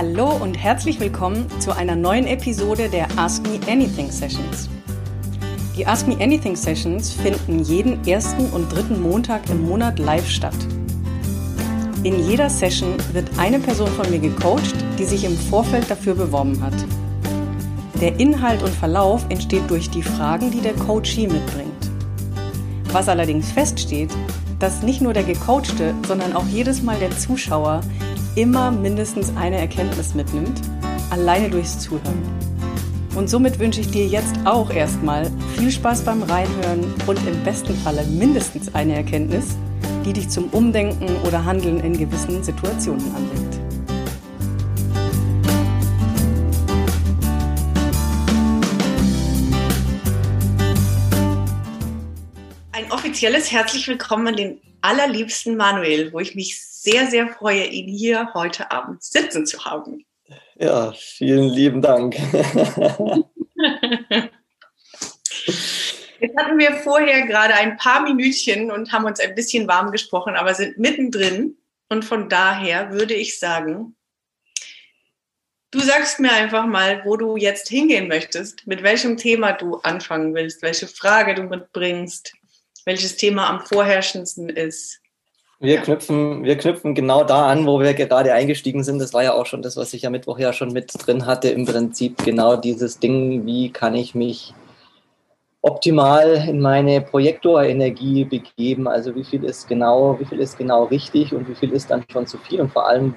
Hallo und herzlich willkommen zu einer neuen Episode der Ask Me Anything Sessions. Die Ask Me Anything Sessions finden jeden ersten und dritten Montag im Monat live statt. In jeder Session wird eine Person von mir gecoacht, die sich im Vorfeld dafür beworben hat. Der Inhalt und Verlauf entsteht durch die Fragen, die der Coachee mitbringt. Was allerdings feststeht, dass nicht nur der Gecoachte, sondern auch jedes Mal der Zuschauer immer mindestens eine Erkenntnis mitnimmt, alleine durchs Zuhören. Und somit wünsche ich dir jetzt auch erstmal viel Spaß beim Reinhören und im besten Falle mindestens eine Erkenntnis, die dich zum Umdenken oder Handeln in gewissen Situationen anregt. Ein offizielles herzlich willkommen an den allerliebsten Manuel, wo ich mich sehr, sehr freue, ihn hier heute Abend sitzen zu haben. Ja, vielen lieben Dank. Jetzt hatten wir vorher gerade ein paar Minütchen und haben uns ein bisschen warm gesprochen, aber sind mittendrin. Und von daher würde ich sagen, du sagst mir einfach mal, wo du jetzt hingehen möchtest, mit welchem Thema du anfangen willst, welche Frage du mitbringst, welches Thema am vorherrschendsten ist. Wir knüpfen genau da an, wo wir gerade eingestiegen sind. Das war ja auch schon das, was ich am Mittwoch ja schon mit drin hatte. Im Prinzip genau dieses Ding, wie kann ich mich optimal in meine Projektorenergie begeben? Also wie viel ist genau richtig und wie viel ist dann schon zu viel? Und vor allem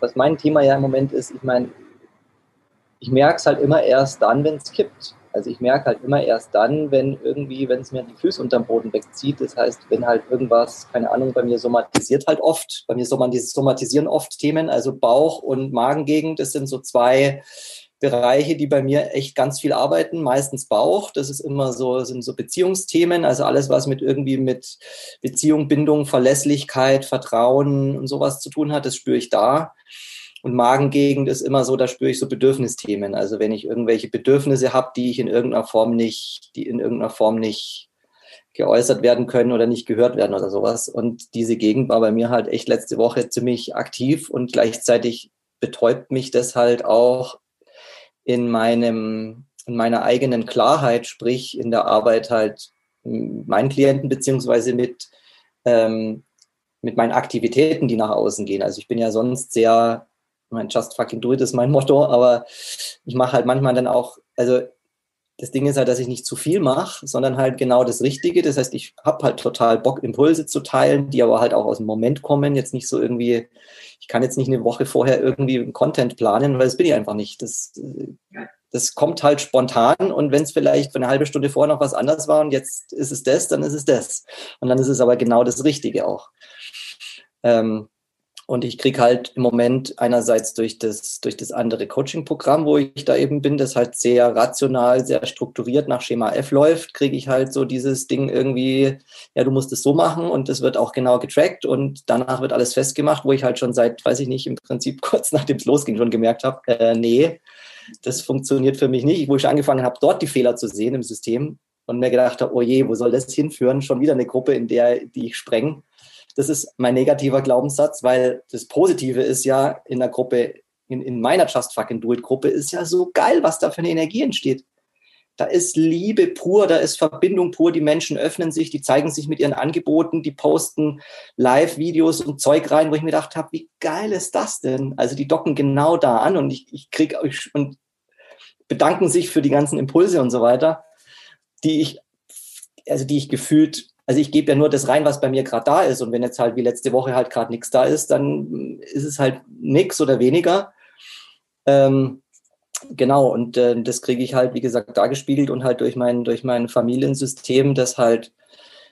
was mein Thema ja im Moment ist, ich merke es halt immer erst dann, wenn es kippt. Also ich merke halt immer erst dann, wenn es mir die Füße unterm Boden wegzieht. Das heißt, wenn halt irgendwas, keine Ahnung, bei mir somatisieren oft Themen, also Bauch- und Magengegend, das sind so zwei Bereiche, die bei mir echt ganz viel arbeiten, meistens Bauch, das ist immer so, sind so Beziehungsthemen, also alles, was mit Beziehung, Bindung, Verlässlichkeit, Vertrauen und sowas zu tun hat, das spüre ich da. Und Magengegend ist immer so, da spüre ich so Bedürfnisthemen. Also wenn ich irgendwelche Bedürfnisse habe, die in irgendeiner Form nicht geäußert werden können oder nicht gehört werden oder sowas. Und diese Gegend war bei mir halt echt letzte Woche ziemlich aktiv und gleichzeitig betäubt mich das halt auch in meiner eigenen Klarheit, sprich in der Arbeit halt meinen Klienten beziehungsweise mit meinen Aktivitäten, die nach außen gehen. Also ich bin ja sonst sehr... Just fucking do it ist mein Motto, aber ich mache halt manchmal dann auch, also das Ding ist halt, dass ich nicht zu viel mache, sondern halt genau das Richtige. Das heißt, ich habe halt total Bock, Impulse zu teilen, die aber halt auch aus dem Moment kommen. Jetzt nicht so irgendwie, ich kann jetzt nicht eine Woche vorher irgendwie Content planen, weil das bin ich einfach nicht. Das kommt halt spontan und wenn es vielleicht für eine halbe Stunde vorher noch was anderes war und jetzt ist es das, dann ist es das. Und dann ist es aber genau das Richtige auch. Und ich kriege halt im Moment einerseits durch das andere Coaching-Programm, wo ich da eben bin, das halt sehr rational, sehr strukturiert nach Schema F läuft, kriege ich halt so dieses Ding irgendwie, ja, du musst es so machen und das wird auch genau getrackt und danach wird alles festgemacht, wo ich halt schon seit, weiß ich nicht, im Prinzip kurz nachdem es losging schon gemerkt habe, nee, das funktioniert für mich nicht. Wo ich schon angefangen habe, dort die Fehler zu sehen im System und mir gedacht habe, oh je, wo soll das hinführen? Schon wieder eine Gruppe, die ich spreng. Das ist mein negativer Glaubenssatz, weil das Positive ist ja in der Gruppe, in meiner Just Fucking Do It Gruppe, ist ja so geil, was da für eine Energie entsteht. Da ist Liebe pur, da ist Verbindung pur, die Menschen öffnen sich, die zeigen sich mit ihren Angeboten, die posten Live-Videos und Zeug rein, wo ich mir gedacht habe, wie geil ist das denn? Also die docken genau da an und ich kriege euch und bedanken sich für die ganzen Impulse und so weiter, Also ich gebe ja nur das rein, was bei mir gerade da ist. Und wenn jetzt halt wie letzte Woche halt gerade nichts da ist, dann ist es halt nichts oder weniger. Und das kriege ich halt, wie gesagt, da gespiegelt und halt durch mein Familiensystem, das halt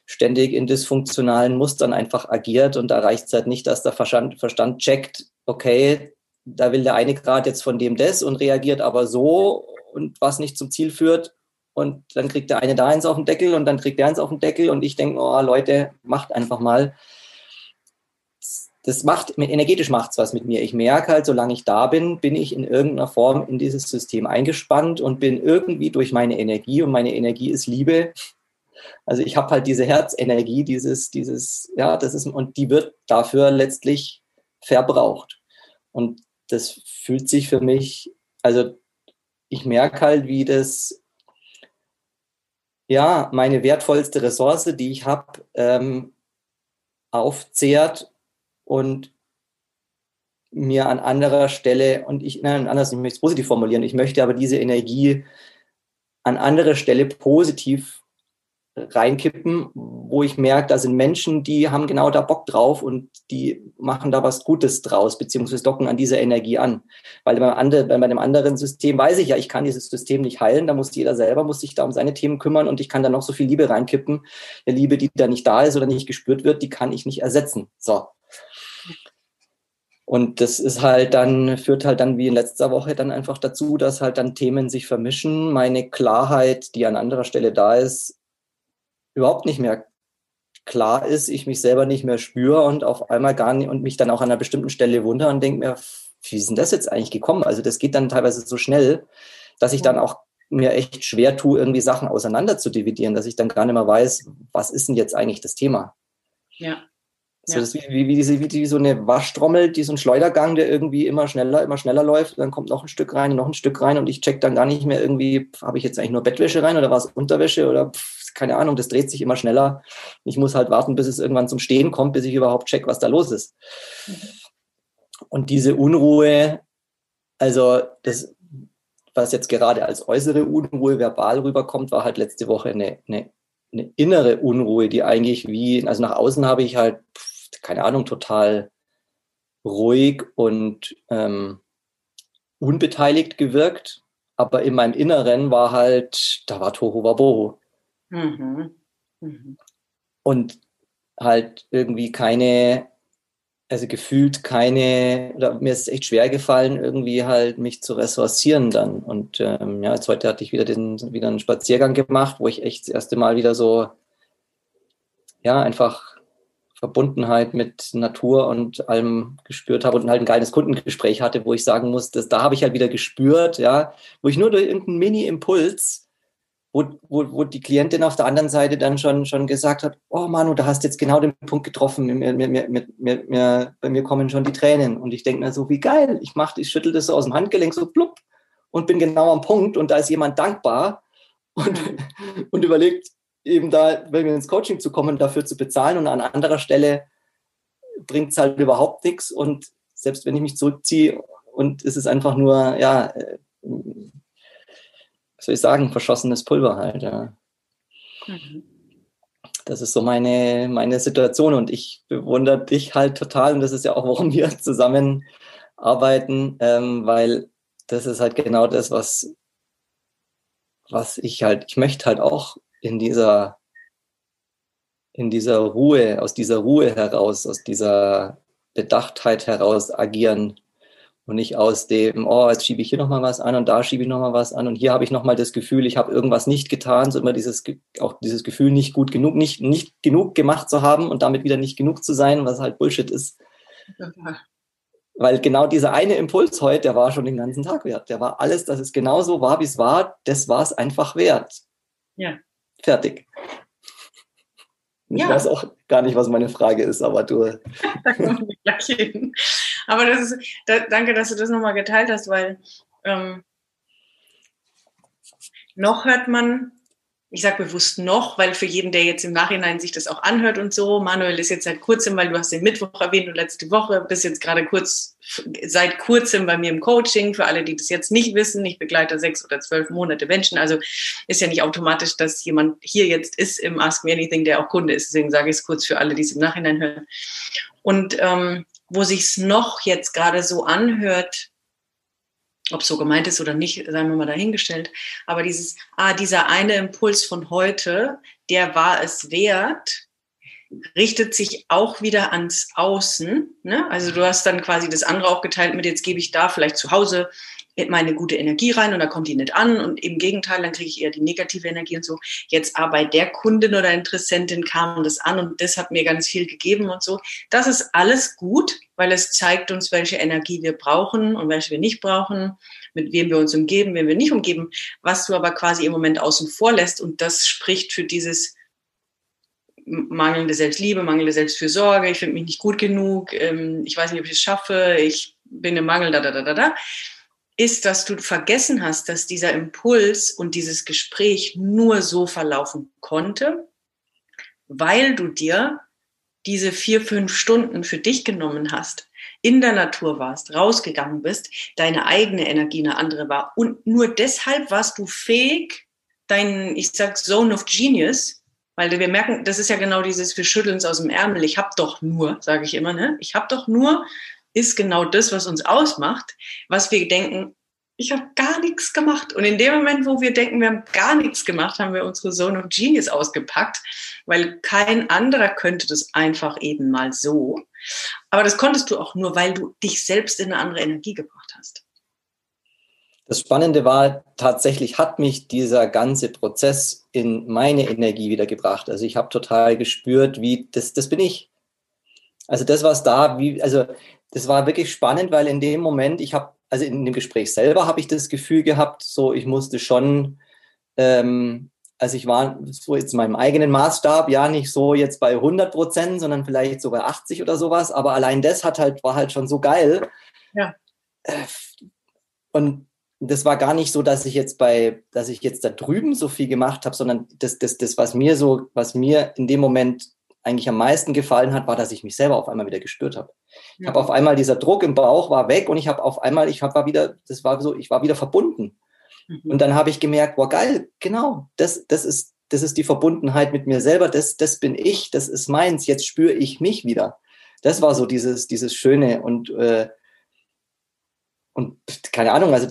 ständig in dysfunktionalen Mustern einfach agiert. Und da reicht es halt nicht, dass der Verstand checkt, okay, da will der eine gerade jetzt von dem das und reagiert aber so und was nicht zum Ziel führt. Und dann kriegt der eine da eins auf den Deckel und dann kriegt der eins auf den Deckel und ich denke, oh Leute, macht einfach mal. Das macht, energetisch macht es was mit mir. Ich merke halt, solange ich da bin, bin ich in irgendeiner Form in dieses System eingespannt und bin irgendwie durch meine Energie, und meine Energie ist Liebe. Also ich habe halt diese Herzenergie, das ist, und die wird dafür letztlich verbraucht. Und das fühlt sich für mich, also ich merke halt, wie das, ja, meine wertvollste Ressource, die ich habe, aufzehrt und mir an anderer Stelle, und ich möchte es positiv formulieren, ich möchte aber diese Energie an anderer Stelle positiv reinkippen, wo ich merke, da sind Menschen, die haben genau da Bock drauf und die machen da was Gutes draus, beziehungsweise docken an dieser Energie an. Weil bei einem anderen System weiß ich ja, ich kann dieses System nicht heilen, da muss jeder selber, muss sich da um seine Themen kümmern und ich kann da noch so viel Liebe reinkippen. Die Liebe, die da nicht da ist oder nicht gespürt wird, die kann ich nicht ersetzen. So. Und das ist halt dann, führt halt dann wie in letzter Woche dann einfach dazu, dass halt dann Themen sich vermischen, meine Klarheit, die an anderer Stelle da ist, überhaupt nicht mehr klar ist, ich mich selber nicht mehr spüre und auf einmal gar nicht und mich dann auch an einer bestimmten Stelle wundere und denke mir, wie ist denn das jetzt eigentlich gekommen? Also das geht dann teilweise so schnell, dass ich dann auch mir echt schwer tue, irgendwie Sachen auseinander zu dividieren, dass ich dann gar nicht mehr weiß, was ist denn jetzt eigentlich das Thema? Ja. So, das ist wie so eine Waschtrommel, die so ein Schleudergang, der irgendwie immer schneller läuft. Dann kommt noch ein Stück rein, noch ein Stück rein und ich check dann gar nicht mehr irgendwie, habe ich jetzt eigentlich nur Bettwäsche rein oder war es Unterwäsche oder keine Ahnung, das dreht sich immer schneller. Ich muss halt warten, bis es irgendwann zum Stehen kommt, bis ich überhaupt check, was da los ist. Und diese Unruhe, also das, was jetzt gerade als äußere Unruhe verbal rüberkommt, war halt letzte Woche eine innere Unruhe, die eigentlich also nach außen habe ich halt keine Ahnung, total ruhig und unbeteiligt gewirkt, aber in meinem Inneren war halt, da war Tohu Wabohu. Mhm. Mhm. Und halt irgendwie mir ist es echt schwer gefallen, irgendwie halt mich zu ressourcieren dann. Und jetzt heute hatte ich wieder einen Spaziergang gemacht, wo ich echt das erste Mal wieder so, ja, einfach Verbundenheit mit Natur und allem gespürt habe und halt ein geiles Kundengespräch hatte, wo ich sagen muss, da habe ich halt wieder gespürt, ja, wo ich nur durch irgendeinen Mini-Impuls, wo die Klientin auf der anderen Seite dann schon gesagt hat, oh Manu, da hast du jetzt genau den Punkt getroffen, bei mir kommen schon die Tränen und ich denke mir so, wie geil, ich schüttel das so aus dem Handgelenk, so plupp und bin genau am Punkt und da ist jemand dankbar und überlegt, eben da, wenn wir ins Coaching zu kommen, dafür zu bezahlen und an anderer Stelle bringt es halt überhaupt nichts und selbst wenn ich mich zurückziehe und es ist einfach nur, ja, was soll ich sagen, verschossenes Pulver halt, ja. Mhm. Das ist so meine Situation und ich bewundere dich halt total und das ist ja auch, warum wir zusammenarbeiten, weil das ist halt genau das, was ich möchte halt auch in dieser Ruhe, aus dieser Ruhe heraus, aus dieser Bedachtheit heraus agieren und nicht aus dem, oh, jetzt schiebe ich hier nochmal was an und da schiebe ich nochmal was an und hier habe ich nochmal das Gefühl, ich habe irgendwas nicht getan, so immer dieses Gefühl, nicht gut genug, nicht genug gemacht zu haben und damit wieder nicht genug zu sein, was halt Bullshit ist. Ja. Weil genau dieser eine Impuls heute, der war schon den ganzen Tag wert, der war alles, dass es genau so war, wie es war, das war es einfach wert. Ja. Fertig. Ich weiß auch gar nicht, was meine Frage ist, aber du. Da kommen wir gleich hin. Aber danke, dass du das nochmal geteilt hast, weil noch hört man, ich sage bewusst noch, weil für jeden, der jetzt im Nachhinein sich das auch anhört und so, Manuel ist jetzt seit kurzem, weil du hast den Mittwoch erwähnt und letzte Woche, bist jetzt gerade seit kurzem bei mir im Coaching, für alle, die das jetzt nicht wissen, ich begleite 6 oder 12 Monate Menschen, also ist ja nicht automatisch, dass jemand hier jetzt ist im Ask Me Anything, der auch Kunde ist, deswegen sage ich es kurz für alle, die es im Nachhinein hören. Und wo sich es noch jetzt gerade so anhört, ob so gemeint ist oder nicht, seien wir mal dahingestellt, aber dieser eine Impuls von heute, der war es wert, richtet sich auch wieder ans Außen, ne? Also du hast dann quasi das andere auch geteilt mit, jetzt gebe ich da vielleicht zu Hause meine gute Energie rein und da kommt die nicht an und im Gegenteil, dann kriege ich eher die negative Energie und so. Jetzt aber bei der Kundin oder Interessentin kam das an und das hat mir ganz viel gegeben und so. Das ist alles gut, weil es zeigt uns, welche Energie wir brauchen und welche wir nicht brauchen, mit wem wir uns umgeben, wem wir nicht umgeben, was du aber quasi im Moment außen vor lässt und das spricht für dieses mangelnde Selbstliebe, mangelnde Selbstfürsorge, ich finde mich nicht gut genug, ich weiß nicht, ob ich es schaffe, ich bin im Mangel, ist, dass du vergessen hast, dass dieser Impuls und dieses Gespräch nur so verlaufen konnte, weil du dir diese 4-5 Stunden für dich genommen hast, in der Natur warst, rausgegangen bist, deine eigene Energie eine andere war. Und nur deshalb warst du fähig, dein, ich sag, Zone of Genius, weil wir merken, das ist ja genau dieses, wir schütteln es aus dem Ärmel, ich hab doch nur, sage ich immer, ne? Ich hab doch nur, ist genau das, was uns ausmacht, was wir denken, ich habe gar nichts gemacht. Und in dem Moment, wo wir denken, wir haben gar nichts gemacht, haben wir unsere Zone of Genius ausgepackt, weil kein anderer könnte das einfach eben mal so. Aber das konntest du auch nur, weil du dich selbst in eine andere Energie gebracht hast. Das Spannende war, tatsächlich hat mich dieser ganze Prozess in meine Energie wieder gebracht. Also ich habe total gespürt, wie das bin ich. Also das, was da, wie, also das war wirklich spannend, weil in dem Moment, also in dem Gespräch selber habe ich das Gefühl gehabt, so ich musste schon, also ich war so jetzt in meinem eigenen Maßstab, ja nicht so jetzt bei 100%, sondern vielleicht so bei 80 oder sowas, aber allein das war halt schon so geil. Ja. Und das war gar nicht so, dass ich jetzt da drüben so viel gemacht habe, sondern das was mir in dem Moment eigentlich am meisten gefallen hat, war, dass ich mich selber auf einmal wieder gespürt habe. Ich habe auf einmal, dieser Druck im Bauch war weg und ich habe auf einmal, ich war wieder verbunden. Mhm. Und dann habe ich gemerkt, boah, geil, genau, das ist die Verbundenheit mit mir selber, das bin ich, das ist meins, jetzt spüre ich mich wieder. Das war so dieses Schöne und keine Ahnung, also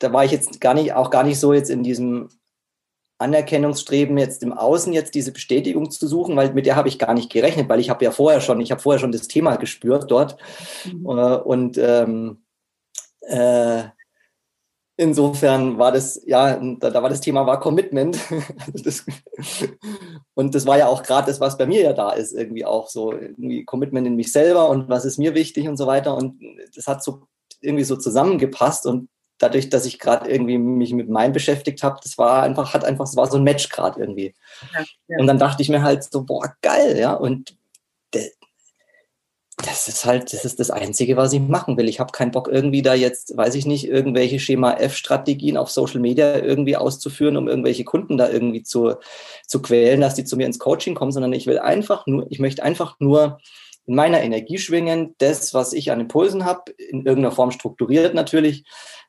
da war ich jetzt gar nicht so jetzt in diesem Anerkennungsstreben jetzt im Außen jetzt diese Bestätigung zu suchen, weil mit der habe ich gar nicht gerechnet, weil ich habe vorher schon das Thema gespürt dort. Mhm. Und insofern war das, ja, da war das Thema Commitment. Und das war ja auch gerade das, was bei mir ja da ist, irgendwie auch so, irgendwie Commitment in mich selber und was ist mir wichtig und so weiter. Und das hat so irgendwie so zusammengepasst und dadurch, dass ich gerade irgendwie mich mit meinem beschäftigt habe, das war so ein Match gerade irgendwie. Ja, ja. Und dann dachte ich mir halt so, boah, geil, ja. Und das ist das Einzige, was ich machen will. Ich habe keinen Bock irgendwie da jetzt, weiß ich nicht, irgendwelche Schema-F-Strategien auf Social Media irgendwie auszuführen, um irgendwelche Kunden da irgendwie zu quälen, dass die zu mir ins Coaching kommen, sondern ich möchte einfach nur in meiner Energie schwingen, das, was ich an Impulsen habe, in irgendeiner Form strukturiert natürlich,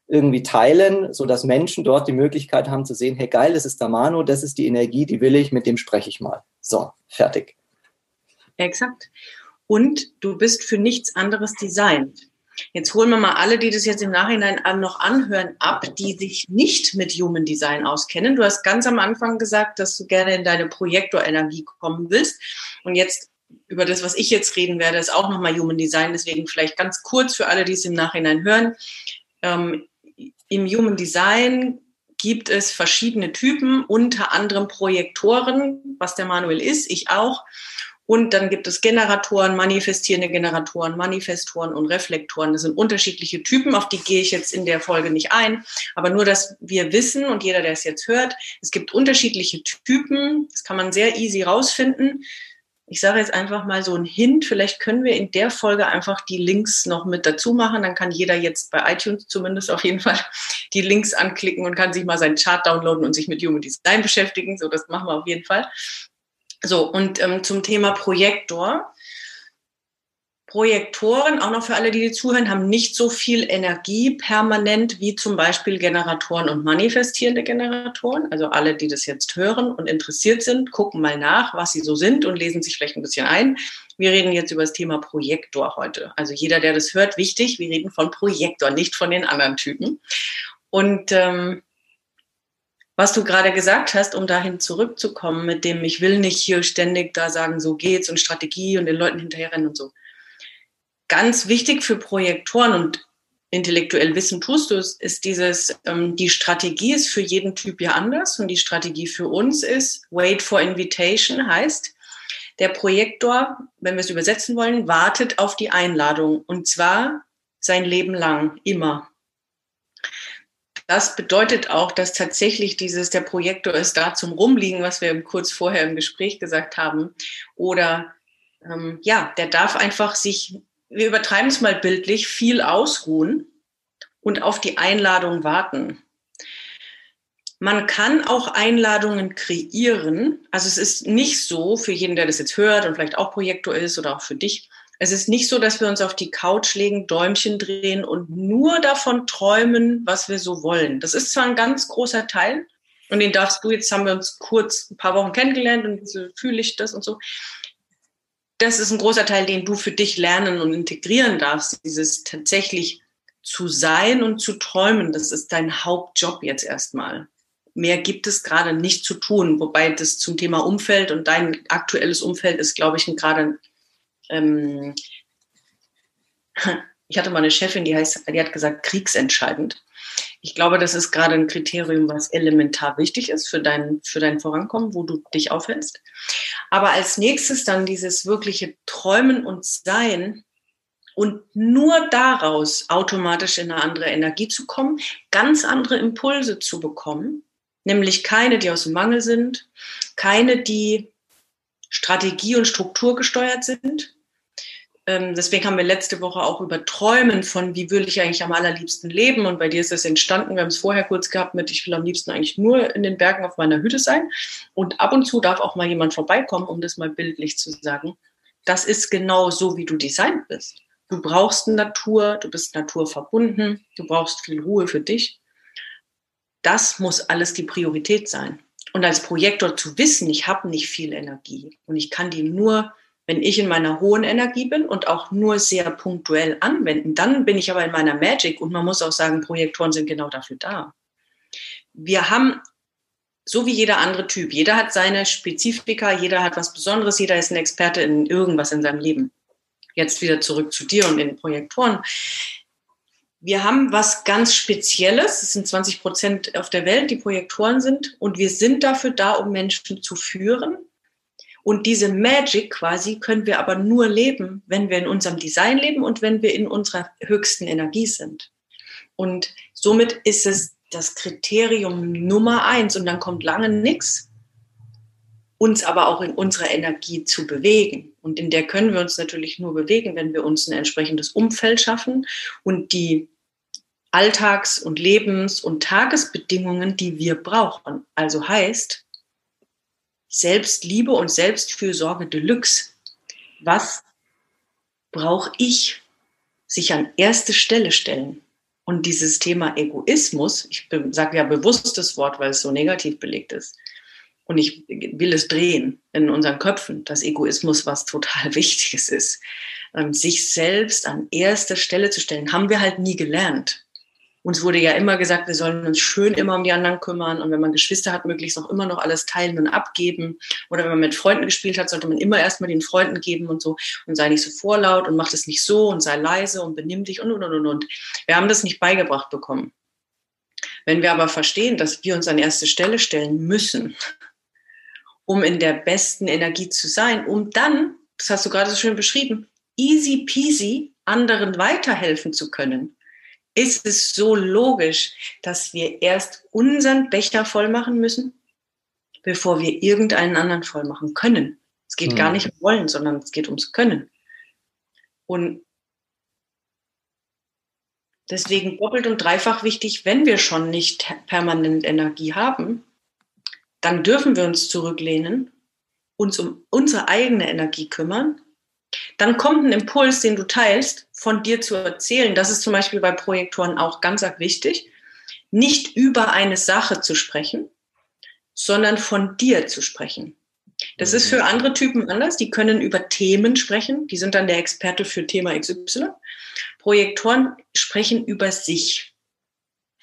irgendwie teilen, sodass Menschen dort die Möglichkeit haben zu sehen, hey geil, das ist der Manu, das ist die Energie, die will ich, mit dem spreche ich mal. So, fertig. Exakt. Und du bist für nichts anderes designt. Jetzt holen wir mal alle, die das jetzt im Nachhinein noch anhören, ab, die sich nicht mit Human Design auskennen. Du hast ganz am Anfang gesagt, dass du gerne in deine Projektorenergie kommen willst. Und jetzt über das, was ich jetzt reden werde, ist auch nochmal Human Design. Deswegen vielleicht ganz kurz für alle, die es im Nachhinein hören. Im Human Design gibt es verschiedene Typen, unter anderem Projektoren, was der Manuel ist, ich auch. Und dann gibt es Generatoren, manifestierende Generatoren, Manifestoren und Reflektoren. Das sind unterschiedliche Typen, auf die gehe ich jetzt in der Folge nicht ein. Aber nur, dass wir wissen und jeder, der es jetzt hört, es gibt unterschiedliche Typen. Das kann man sehr easy rausfinden. Ich sage jetzt einfach mal so einen Hint, vielleicht können wir in der Folge einfach die Links noch mit dazu machen, dann kann jeder jetzt bei iTunes zumindest auf jeden Fall die Links anklicken und kann sich mal seinen Chart downloaden und sich mit Human Design beschäftigen, so das machen wir auf jeden Fall. So, und zum Thema Projektor. Projektoren, auch noch für alle, die zuhören, haben nicht so viel Energie permanent wie zum Beispiel Generatoren und manifestierende Generatoren. Also alle, die das jetzt hören und interessiert sind, gucken mal nach, was sie so sind und lesen sich vielleicht ein bisschen ein. Wir reden jetzt über das Thema Projektor heute. Also jeder, der das hört, wichtig, wir reden von Projektor, nicht von den anderen Typen. Und was du gerade gesagt hast, um dahin zurückzukommen mit dem, ich will nicht hier ständig da sagen, so geht's und Strategie und den Leuten hinterherrennen und so. Ganz wichtig für Projektoren und intellektuell Wissen tust du es, ist dieses, die Strategie ist für jeden Typ ja anders und die Strategie für uns ist, wait for invitation heißt, der Projektor, wenn wir es übersetzen wollen, wartet auf die Einladung und zwar sein Leben lang, immer. Das bedeutet auch, dass tatsächlich der Projektor ist da zum Rumliegen, was wir kurz vorher im Gespräch gesagt haben, oder der darf einfach sich wir übertreiben es mal bildlich, viel ausruhen und auf die Einladung warten. Man kann auch Einladungen kreieren. Also es ist nicht so, für jeden, der das jetzt hört und vielleicht auch Projektor ist oder auch für dich, es ist nicht so, dass wir uns auf die Couch legen, Däumchen drehen und nur davon träumen, was wir so wollen. Das ist zwar ein ganz großer Teil und den darfst du, jetzt haben wir uns kurz ein paar Wochen kennengelernt und so fühle ich das und so. Das ist ein großer Teil, den du für dich lernen und integrieren darfst, dieses tatsächlich zu sein und zu träumen. Das ist dein Hauptjob jetzt erstmal. Mehr gibt es gerade nicht zu tun, wobei das zum Thema Umfeld und dein aktuelles Umfeld ist, glaube ich, gerade... Ich hatte mal eine Chefin, die hat gesagt, kriegsentscheidend. Ich glaube, das ist gerade ein Kriterium, was elementar wichtig ist für dein Vorankommen, wo du dich aufhältst. Aber als nächstes dann dieses wirkliche Träumen und Sein und nur daraus automatisch in eine andere Energie zu kommen, ganz andere Impulse zu bekommen, nämlich keine, die aus dem Mangel sind, keine, die Strategie- und Struktur gesteuert sind. Deswegen haben wir letzte Woche auch über Träumen von, wie würde ich eigentlich am allerliebsten leben? Und bei dir ist das entstanden. Wir haben es vorher kurz gehabt mit, ich will am liebsten eigentlich nur in den Bergen auf meiner Hütte sein. Und ab und zu darf auch mal jemand vorbeikommen, um das mal bildlich zu sagen. Das ist genau so, wie du designt bist. Du brauchst Natur, du bist naturverbunden, du brauchst viel Ruhe für dich. Das muss alles die Priorität sein. Und als Projektor zu wissen, ich habe nicht viel Energie und ich kann die nur, wenn ich in meiner hohen Energie bin und auch nur sehr punktuell anwenden, dann bin ich aber in meiner Magic und man muss auch sagen, Projektoren sind genau dafür da. Wir haben, so wie jeder andere Typ, jeder hat seine Spezifika, jeder hat was Besonderes, jeder ist ein Experte in irgendwas in seinem Leben. Jetzt wieder zurück zu dir und den Projektoren. Wir haben was ganz Spezielles, es sind 20% auf der Welt, die Projektoren sind und wir sind dafür da, um Menschen zu führen und diese Magic quasi können wir aber nur leben, wenn wir in unserem Design leben und wenn wir in unserer höchsten Energie sind und somit ist es das Kriterium Nummer 1 und dann kommt lange nichts, uns aber auch in unserer Energie zu bewegen. Und in der können wir uns natürlich nur bewegen, wenn wir uns ein entsprechendes Umfeld schaffen und die Alltags- und Lebens- und Tagesbedingungen, die wir brauchen. Also heißt Selbstliebe und Selbstfürsorge Deluxe. Was brauche ich? Sich an erste Stelle stellen. Und dieses Thema Egoismus, ich sage ja bewusst das Wort, weil es so negativ belegt ist, und ich will es drehen in unseren Köpfen, dass Egoismus was total Wichtiges ist. Sich selbst an erste Stelle zu stellen, haben wir halt nie gelernt. Uns wurde ja immer gesagt, wir sollen uns schön immer um die anderen kümmern. Und wenn man Geschwister hat, möglichst auch immer noch alles teilen und abgeben. Oder wenn man mit Freunden gespielt hat, sollte man immer erstmal den Freunden geben und so. Und sei nicht so vorlaut und mach das nicht so und sei leise und benimm dich und. Wir haben das nicht beigebracht bekommen. Wenn wir aber verstehen, dass wir uns an erste Stelle stellen müssen, um in der besten Energie zu sein, um dann, das hast du gerade so schön beschrieben, easy peasy anderen weiterhelfen zu können, ist es so logisch, dass wir erst unseren Becher voll machen müssen, bevor wir irgendeinen anderen voll machen können. Es geht gar nicht um Wollen, sondern es geht ums Können. Und deswegen doppelt und dreifach wichtig, wenn wir schon nicht permanent Energie haben, dann dürfen wir uns zurücklehnen, uns um unsere eigene Energie kümmern. Dann kommt ein Impuls, den du teilst, von dir zu erzählen. Das ist zum Beispiel bei Projektoren auch ganz wichtig, nicht über eine Sache zu sprechen, sondern von dir zu sprechen. Das ist für andere Typen anders. Die können über Themen sprechen. Die sind dann der Experte für Thema XY. Projektoren sprechen über sich.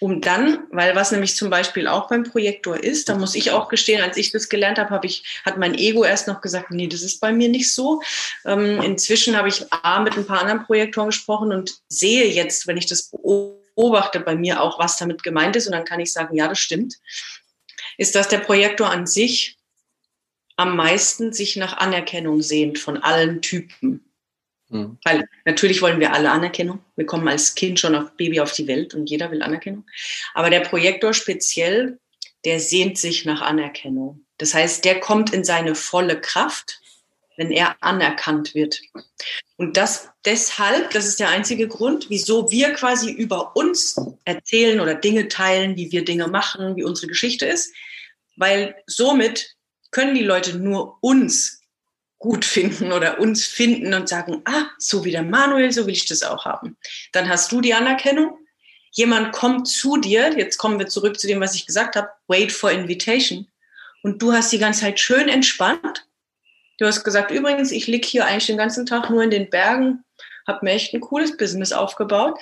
Um dann, weil was nämlich zum Beispiel auch beim Projektor ist, da muss ich auch gestehen, als ich das gelernt habe, hat mein Ego erst noch gesagt, nee, das ist bei mir nicht so. Inzwischen habe ich mit ein paar anderen Projektoren gesprochen und sehe jetzt, wenn ich das beobachte, bei mir auch, was damit gemeint ist. Und dann kann ich sagen, ja, das stimmt. Ist, dass der Projektor an sich am meisten sich nach Anerkennung sehnt von allen Typen. Weil natürlich wollen wir alle Anerkennung. Wir kommen als Kind schon auf Baby auf die Welt und jeder will Anerkennung. Aber der Projektor speziell, der sehnt sich nach Anerkennung. Das heißt, der kommt in seine volle Kraft, wenn er anerkannt wird. Und das ist der einzige Grund, wieso wir quasi über uns erzählen oder Dinge teilen, wie wir Dinge machen, wie unsere Geschichte ist, weil somit können die Leute nur uns gut finden oder uns finden und sagen, so wie der Manuel, so will ich das auch haben. Dann hast du die Anerkennung. Jemand kommt zu dir, jetzt kommen wir zurück zu dem, was ich gesagt habe, wait for invitation. Und du hast die ganze Zeit schön entspannt. Du hast gesagt, übrigens, ich liege hier eigentlich den ganzen Tag nur in den Bergen, habe mir echt ein cooles Business aufgebaut.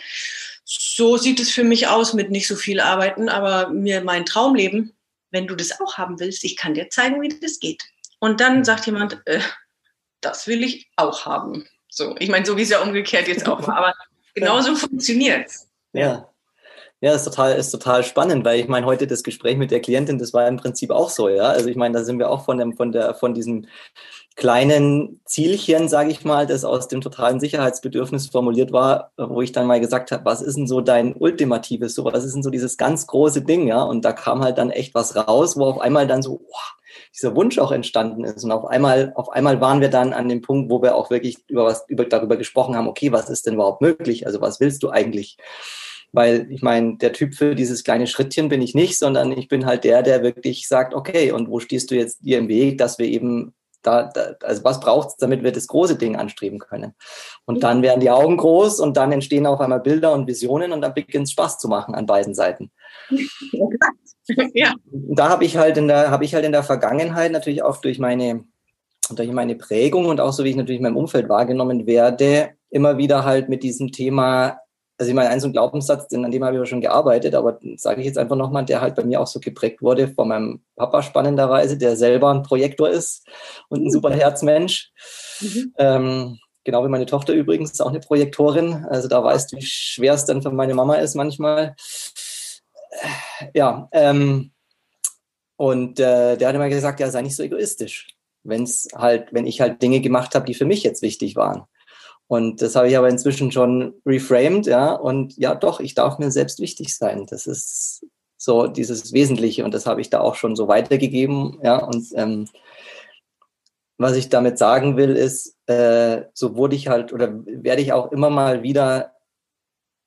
So sieht es für mich aus mit nicht so viel Arbeiten, aber mein Traumleben, wenn du das auch haben willst, ich kann dir zeigen, wie das geht. Und dann sagt jemand, das will ich auch haben. So, ich meine, so wie es ja umgekehrt jetzt auch war, aber genauso funktioniert es. Ja. Ja, ist total spannend, weil ich meine, heute das Gespräch mit der Klientin, das war im Prinzip auch so, ja. Also ich meine, da sind wir auch von diesem kleinen Zielchen, sage ich mal, das aus dem totalen Sicherheitsbedürfnis formuliert war, wo ich dann mal gesagt habe, was ist denn so dein ultimatives, so was ist denn so dieses ganz große Ding, ja? Und da kam halt dann echt was raus, wo auf einmal dann so dieser Wunsch auch entstanden ist. Und auf einmal waren wir dann an dem Punkt, wo wir auch wirklich darüber gesprochen haben, okay, was ist denn überhaupt möglich? Also was willst du eigentlich? Weil ich meine, der Typ für dieses kleine Schrittchen bin ich nicht, sondern ich bin halt der wirklich sagt, okay, und wo stehst du jetzt dir im Weg, dass wir eben also was braucht es, damit wir das große Ding anstreben können? Und dann werden die Augen groß und dann entstehen auf einmal Bilder und Visionen und dann beginnt es Spaß zu machen an beiden Seiten. Ja. Da habe ich halt in der Vergangenheit natürlich auch durch meine Prägung und auch so, wie ich natürlich in meinem Umfeld wahrgenommen werde, immer wieder halt mit diesem Thema. Also ich meine, ein Glaubenssatz, an dem habe ich ja schon gearbeitet, aber sage ich jetzt einfach nochmal, der halt bei mir auch so geprägt wurde von meinem Papa spannenderweise, der selber ein Projektor ist und ein super Herzmensch. Mhm. Genau wie meine Tochter übrigens, ist auch eine Projektorin. Also da weißt du, wie schwer es dann für meine Mama ist manchmal. Ja, und der hat immer gesagt, sei nicht so egoistisch, wenn ich halt Dinge gemacht habe, die für mich jetzt wichtig waren. Und das habe ich aber inzwischen schon reframed, ja. Und ja, doch, ich darf mir selbst wichtig sein. Das ist so dieses Wesentliche. Und das habe ich da auch schon so weitergegeben, ja. Und was ich damit sagen will, ist, so wurde ich halt oder werde ich auch immer mal wieder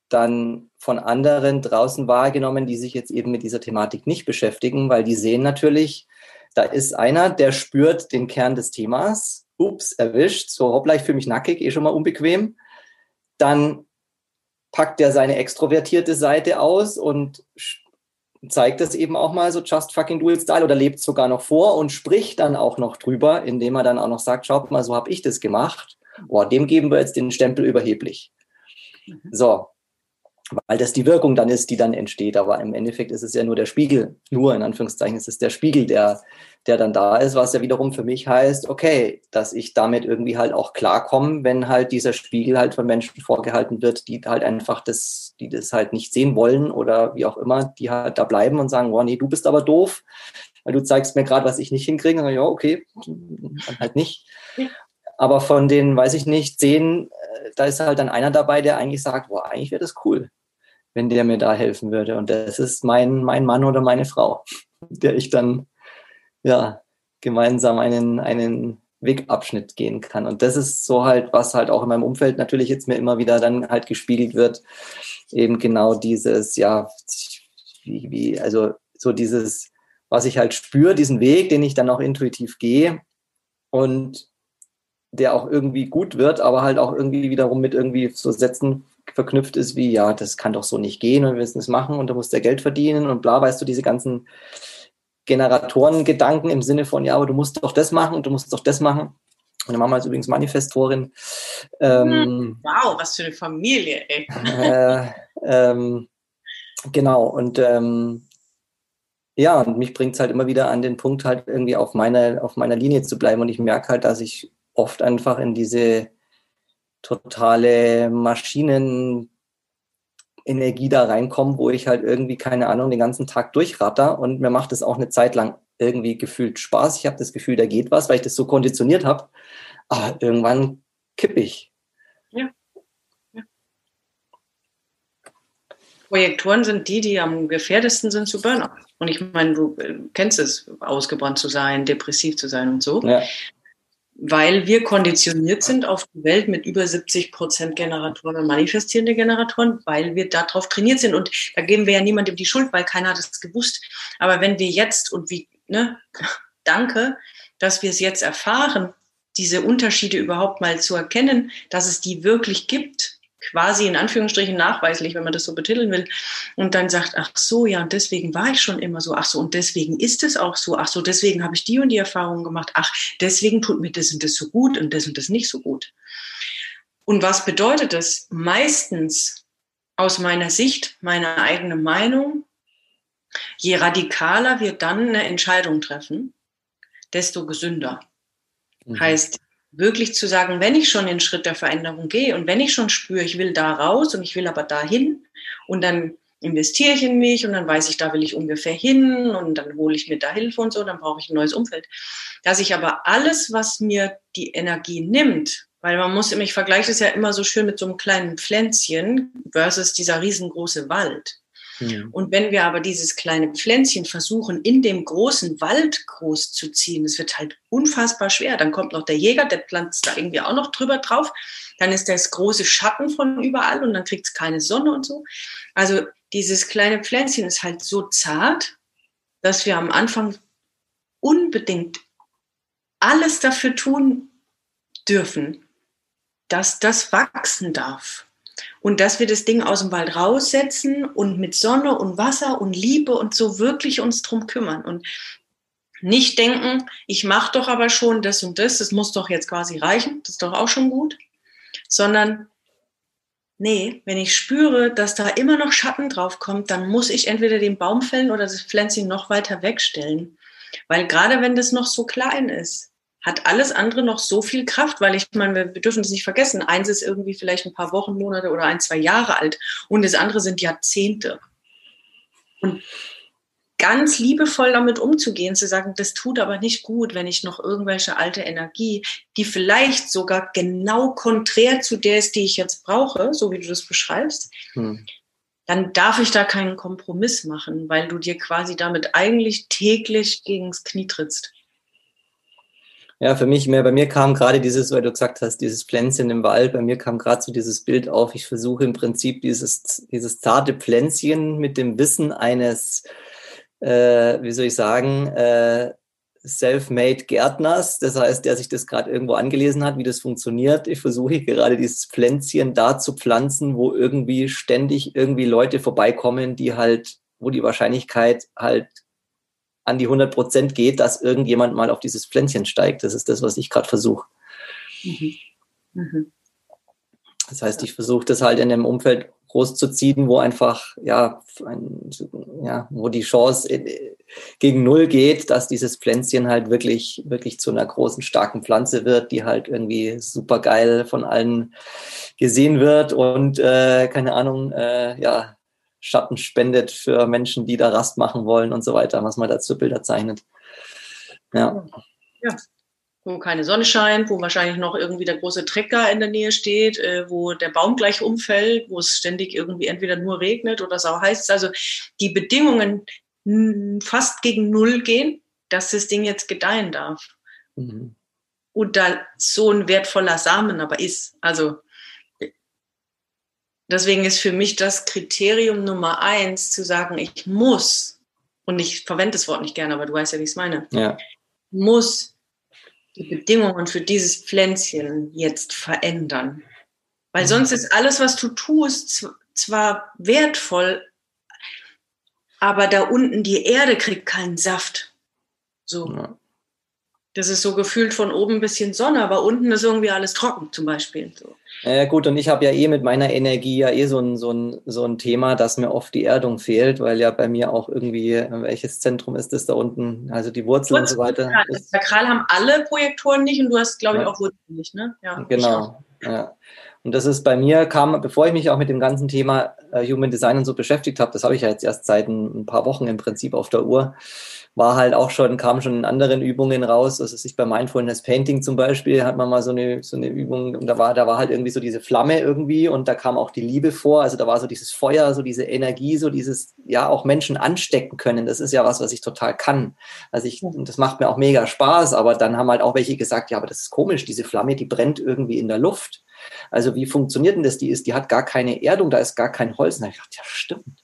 dann von anderen draußen wahrgenommen, die sich jetzt eben mit dieser Thematik nicht beschäftigen, weil die sehen natürlich, da ist einer, der spürt den Kern des Themas. Erwischt, so hoppla, ich fühle mich nackig, schon mal unbequem, dann packt er seine extrovertierte Seite aus und zeigt das eben auch mal so just fucking dual style oder lebt sogar noch vor und spricht dann auch noch drüber, indem er dann auch noch sagt, schaut mal, so habe ich das gemacht, dem geben wir jetzt den Stempel überheblich. So, weil das die Wirkung dann ist, die dann entsteht, aber im Endeffekt ist es ja nur der Spiegel, nur in Anführungszeichen ist es der Spiegel, der dann da ist, was ja wiederum für mich heißt, okay, dass ich damit irgendwie halt auch klarkomme, wenn halt dieser Spiegel halt von Menschen vorgehalten wird, die halt einfach die das halt nicht sehen wollen oder wie auch immer, die halt da bleiben und sagen, nee, du bist aber doof, weil du zeigst mir gerade, was ich nicht hinkriege. Und dann, ja, okay, dann halt nicht. Aber von den, weiß ich nicht, 10, da ist halt dann einer dabei, der eigentlich sagt, eigentlich wäre das cool, wenn der mir da helfen würde. Und das ist mein Mann oder meine Frau, der ich dann gemeinsam einen Wegabschnitt gehen kann. Und das ist so halt, was halt auch in meinem Umfeld natürlich jetzt mir immer wieder dann halt gespiegelt wird, eben genau dieses, also so dieses, was ich halt spüre, diesen Weg, den ich dann auch intuitiv gehe und der auch irgendwie gut wird, aber halt auch irgendwie wiederum mit irgendwie so Sätzen verknüpft ist wie, das kann doch so nicht gehen und wir müssen es machen und da muss der Geld verdienen und bla, weißt du, diese ganzen Generatoren-Gedanken im Sinne von, aber du musst doch das machen und du musst doch das machen. Meine Mama ist übrigens Manifestoren. Wow, was für eine Familie, ey. Genau, und und mich bringt es halt immer wieder an den Punkt, halt irgendwie auf meiner Linie zu bleiben und ich merke halt, dass ich oft einfach in diese totale Maschinenenergie da reinkommen, wo ich halt irgendwie, keine Ahnung, den ganzen Tag durchratter und mir macht das auch eine Zeit lang irgendwie gefühlt Spaß. Ich habe das Gefühl, da geht was, weil ich das so konditioniert habe, aber irgendwann kippe ich. Ja. Projektoren sind die am gefährdesten sind zu Burnout. Und ich meine, du kennst es, ausgebrannt zu sein, depressiv zu sein und so. Ja. weil wir konditioniert sind auf die Welt mit über 70% Generatoren und manifestierende Generatoren, weil wir darauf trainiert sind. Und da geben wir ja niemandem die Schuld, weil keiner hat es gewusst. Aber wenn wir jetzt und wie, ne, danke, dass wir es jetzt erfahren, diese Unterschiede überhaupt mal zu erkennen, dass es die wirklich gibt, quasi in Anführungsstrichen nachweislich, wenn man das so betiteln will, und dann sagt, ach so, ja, und deswegen war ich schon immer so, ach so, und deswegen ist es auch so, ach so, deswegen habe ich die und die Erfahrungen gemacht, ach, deswegen tut mir das und das so gut und das nicht so gut. Und was bedeutet das? Meistens aus meiner Sicht, meine eigene Meinung, je radikaler wir dann eine Entscheidung treffen, desto gesünder. Mhm. Heißt, wirklich zu sagen, wenn ich schon den Schritt der Veränderung gehe und wenn ich schon spüre, ich will da raus und ich will aber dahin und dann investiere ich in mich und dann weiß ich, da will ich ungefähr hin und dann hole ich mir da Hilfe und so, dann brauche ich ein neues Umfeld. Dass ich aber alles, was mir die Energie nimmt, weil man muss, ich vergleiche das ja immer so schön mit so einem kleinen Pflänzchen versus dieser riesengroße Wald. Ja. Und wenn wir aber dieses kleine Pflänzchen versuchen, in dem großen Wald groß zu ziehen, es wird halt unfassbar schwer. Dann kommt noch der Jäger, der pflanzt da irgendwie auch noch drüber drauf. Dann ist das große Schatten von überall und dann kriegt es keine Sonne und so. Also dieses kleine Pflänzchen ist halt so zart, dass wir am Anfang unbedingt alles dafür tun dürfen, dass das wachsen darf. Und dass wir das Ding aus dem Wald raussetzen und mit Sonne und Wasser und Liebe und so wirklich uns drum kümmern. Und nicht denken, ich mache doch aber schon das und das, das muss doch jetzt quasi reichen, das ist doch auch schon gut. Sondern, nee, wenn ich spüre, dass da immer noch Schatten drauf kommt, dann muss ich entweder den Baum fällen oder das Pflänzchen noch weiter wegstellen. Weil gerade wenn das noch so klein ist, hat alles andere noch so viel Kraft, weil ich meine, wir dürfen es nicht vergessen, eins ist irgendwie vielleicht ein paar Wochen, Monate oder 1-2 Jahre alt und das andere sind Jahrzehnte. Und ganz liebevoll damit umzugehen, zu sagen, das tut aber nicht gut, wenn ich noch irgendwelche alte Energie, die vielleicht sogar genau konträr zu der ist, die ich jetzt brauche, so wie du das beschreibst, dann darf ich da keinen Kompromiss machen, weil du dir quasi damit eigentlich täglich gegens Knie trittst. Ja, für mich mehr, bei mir kam gerade dieses, weil du gesagt hast, dieses Pflänzchen im Wald, bei mir kam gerade so dieses Bild auf, ich versuche im Prinzip dieses zarte Pflänzchen mit dem Wissen eines, self-made Gärtners, das heißt, der sich das gerade irgendwo angelesen hat, wie das funktioniert. Ich versuche gerade dieses Pflänzchen da zu pflanzen, wo irgendwie ständig irgendwie Leute vorbeikommen, die halt, wo die Wahrscheinlichkeit halt an die 100% geht, dass irgendjemand mal auf dieses Pflänzchen steigt. Das ist das, was ich gerade versuche. Mhm. Mhm. Das heißt, ich versuche das halt in einem Umfeld großzuziehen, wo einfach, wo die Chance gegen Null geht, dass dieses Pflänzchen halt wirklich, wirklich zu einer großen, starken Pflanze wird, die halt irgendwie super geil von allen gesehen wird und, Schatten spendet für Menschen, die da Rast machen wollen und so weiter, was man da zu Bilder zeichnet. Ja. Wo keine Sonne scheint, wo wahrscheinlich noch irgendwie der große Trecker in der Nähe steht, wo der Baum gleich umfällt, wo es ständig irgendwie entweder nur regnet oder sau heiß ist. Also die Bedingungen fast gegen Null gehen, dass das Ding jetzt gedeihen darf. Mhm. Und da so ein wertvoller Samen aber ist. Also deswegen ist für mich das Kriterium Nummer 1 zu sagen, ich muss, und ich verwende das Wort nicht gerne, aber du weißt ja, wie ich es meine, muss die Bedingungen für dieses Pflänzchen jetzt verändern. Weil sonst ist alles, was du tust, zwar wertvoll, aber da unten die Erde kriegt keinen Saft. So. Ja. Das ist so gefühlt von oben ein bisschen Sonne, aber unten ist irgendwie alles trocken zum Beispiel. So. Gut, und ich habe ja mit meiner Energie so ein Thema, dass mir oft die Erdung fehlt, weil ja bei mir auch irgendwie, welches Zentrum ist das da unten? Also die Wurzel und so weiter. Ja, das Sakral haben alle Projektoren nicht und du hast, glaube ich, auch Wurzeln nicht, ne? Ja, genau. Ja. Und das ist bei mir, kam, bevor ich mich auch mit dem ganzen Thema Human Design und so beschäftigt habe, das habe ich ja jetzt erst seit ein paar Wochen im Prinzip auf der Uhr, war halt auch schon, kam schon in anderen Übungen raus, also sich bei Mindfulness Painting zum Beispiel, hat man mal so eine Übung, und da war halt irgendwie so diese Flamme irgendwie und da kam auch die Liebe vor, also da war so dieses Feuer, so diese Energie, so dieses, ja, auch Menschen anstecken können, das ist ja was ich total kann, also das macht mir auch mega Spaß, aber dann haben halt auch welche gesagt, ja, aber das ist komisch, diese Flamme, die brennt irgendwie in der Luft, also wie funktioniert denn das, die hat gar keine Erdung, da ist gar kein Holz, und da habe ich gedacht, ja, stimmt.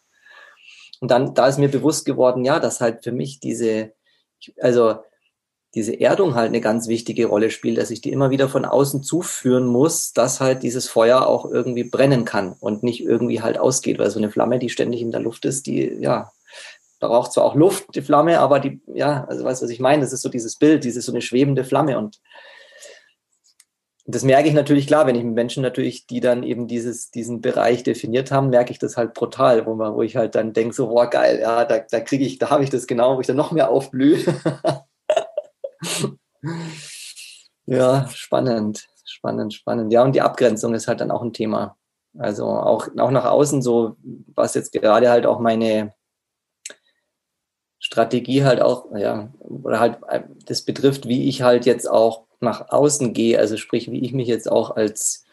Und dann, da ist mir bewusst geworden, ja, dass halt für mich diese Erdung halt eine ganz wichtige Rolle spielt, dass ich die immer wieder von außen zuführen muss, dass halt dieses Feuer auch irgendwie brennen kann und nicht irgendwie halt ausgeht, weil so eine Flamme, die ständig in der Luft ist, da braucht zwar auch Luft, die Flamme, aber also weißt du, was ich meine? Das ist so dieses Bild, so eine schwebende Flamme und das merke ich natürlich, klar, wenn ich mit Menschen natürlich, die dann eben diesen Bereich definiert haben, merke ich das halt brutal, wo ich halt dann denke, so, boah, geil, ja, da habe ich das genau, wo ich dann noch mehr aufblühe. Ja, spannend. Ja, und die Abgrenzung ist halt dann auch ein Thema. Also auch nach außen so, was jetzt gerade halt auch meine Strategie halt auch, ja, oder halt, das betrifft, wie ich halt jetzt auch nach außen gehe, also sprich, wie ich mich jetzt auch als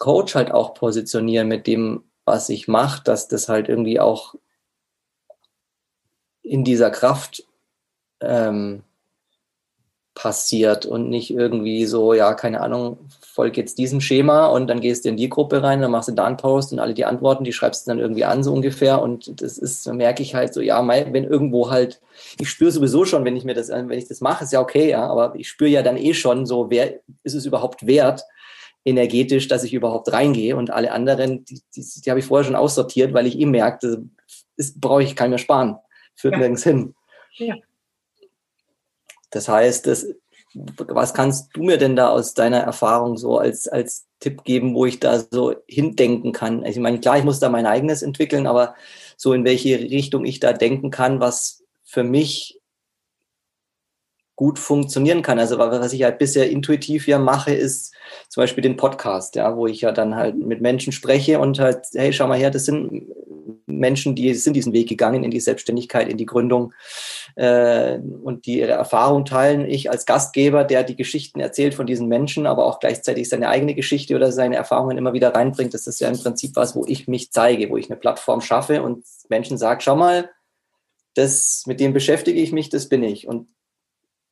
Coach halt auch positioniere mit dem, was ich mache, dass das halt irgendwie auch in dieser Kraft passiert und nicht irgendwie so, ja, keine Ahnung, folg jetzt diesem Schema und dann gehst du in die Gruppe rein, dann machst du da einen Post und alle die Antworten, die schreibst du dann irgendwie an, so ungefähr, und das ist, da merke ich halt so, ja, wenn irgendwo halt, ich spüre sowieso schon, wenn ich das mache, ist ja okay, ja, aber ich spüre ja dann eh schon so, wer ist es überhaupt wert, energetisch, dass ich überhaupt reingehe, und alle anderen, die habe ich vorher schon aussortiert, weil ich eben merke, das brauche ich keinen mehr sparen, führt nirgends hin. Ja. Das heißt, was kannst du mir denn da aus deiner Erfahrung so als Tipp geben, wo ich da so hindenken kann? Also ich meine, klar, ich muss da mein eigenes entwickeln, aber so in welche Richtung ich da denken kann, was für mich gut funktionieren kann. Also was ich halt bisher intuitiv ja mache, ist zum Beispiel den Podcast, ja, wo ich ja dann halt mit Menschen spreche und halt, hey, schau mal her, das sind Menschen, die sind diesen Weg gegangen in die Selbstständigkeit, in die Gründung und die ihre Erfahrung teilen. Ich als Gastgeber, der die Geschichten erzählt von diesen Menschen, aber auch gleichzeitig seine eigene Geschichte oder seine Erfahrungen immer wieder reinbringt, das ist ja im Prinzip was, wo ich mich zeige, wo ich eine Plattform schaffe und Menschen sage, schau mal, das, mit dem beschäftige ich mich, das bin ich, und